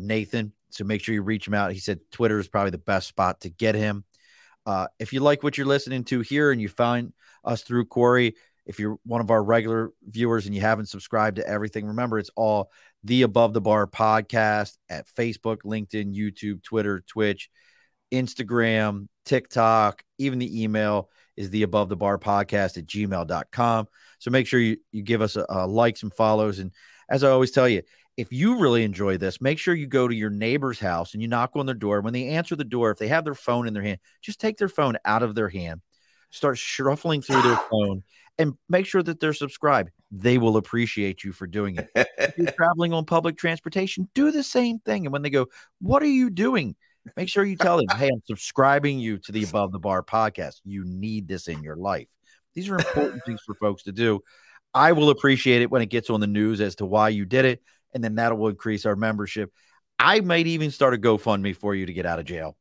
Nathan. So make sure you reach him out. He said Twitter is probably the best spot to get him. If you like what you're listening to here and you find us through Corey, if you're one of our regular viewers and you haven't subscribed to everything, remember it's all the Above the Bar podcast at Facebook, LinkedIn, YouTube, Twitter, Twitch, Instagram, TikTok, even the email is the Above the Bar podcast at gmail.com. So make sure you give us a likes and follows. And as I always tell you, if you really enjoy this, make sure you go to your neighbor's house and you knock on their door. When they answer the door, if they have their phone in their hand, just take their phone out of their hand, start shuffling through their phone, and make sure that they're subscribed. They will appreciate you for doing it. If you're traveling on public transportation, do the same thing. And when they go, "What are you doing?" make sure you tell them, "Hey, I'm subscribing you to the Above the Bar podcast. You need this in your life." These are important things for folks to do. I will appreciate it when it gets on the news as to why you did it. And then that will increase our membership. I might even start a GoFundMe for you to get out of jail.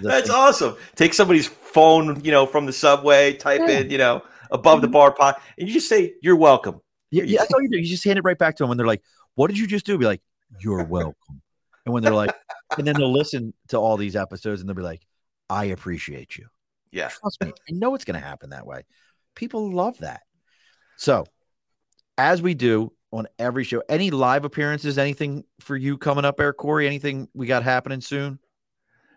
That's awesome. Take somebody's phone, from the subway, type in, Above the Bar pod, and you just say, "You're welcome." Yeah, that's all you do. You just hand it right back to them. When they're like, "What did you just do?" Be like, "You're welcome." And when they're like, and then they'll listen to all these episodes and they'll be like, "I appreciate you." Yeah. Trust me. I know it's going to happen that way. People love that. So as we do, on every show, any live appearances, anything for you coming up, Eric, Corey? Anything we got happening soon?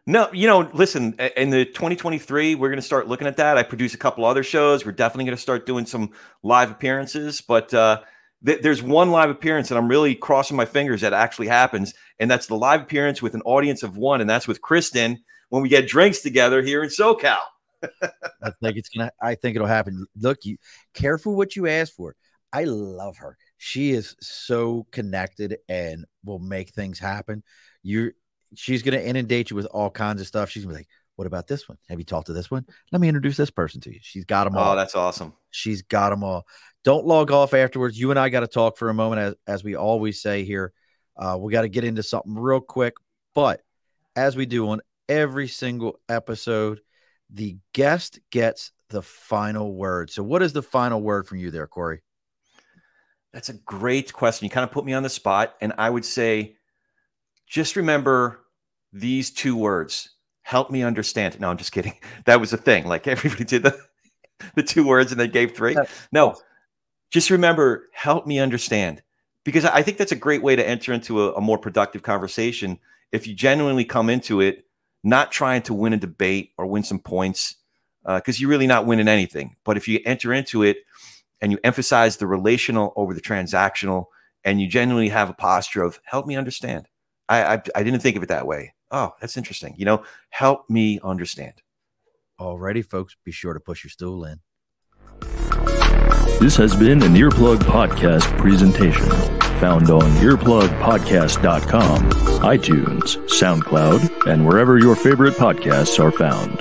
No, listen, in the 2023, we're going to start looking at that. I produce a couple other shows. We're definitely going to start doing some live appearances, but there's one live appearance, and I'm really crossing my fingers that actually happens, and that's the live appearance with an audience of one, and that's with Kristen when we get drinks together here in SoCal. I think it'll happen. Look, you careful what you ask for. I love her. She is so connected and will make things happen. She's going to inundate you with all kinds of stuff. She's going to be like, "What about this one? Have you talked to this one? Let me introduce this person to you." She's got them all. Oh, that's awesome. She's got them all. Don't log off afterwards. You and I got to talk for a moment, as we always say here. We got to get into something real quick. But as we do on every single episode, the guest gets the final word. So what is the final word from you there, Corey? That's a great question. You kind of put me on the spot. And I would say, just remember these two words: help me understand it. No, I'm just kidding. That was a thing. Like everybody did the two words and they gave three. No, just remember, help me understand. Because I think that's a great way to enter into a more productive conversation. If you genuinely come into it, not trying to win a debate or win some points, because you're really not winning anything. But if you enter into it, and you emphasize the relational over the transactional, and you genuinely have a posture of help me understand. I didn't think of it that way. Oh, that's interesting. Help me understand. Alrighty, folks, be sure to push your stool in. This has been an Earplug Podcast presentation, found on earplugpodcast.com, iTunes, SoundCloud, and wherever your favorite podcasts are found.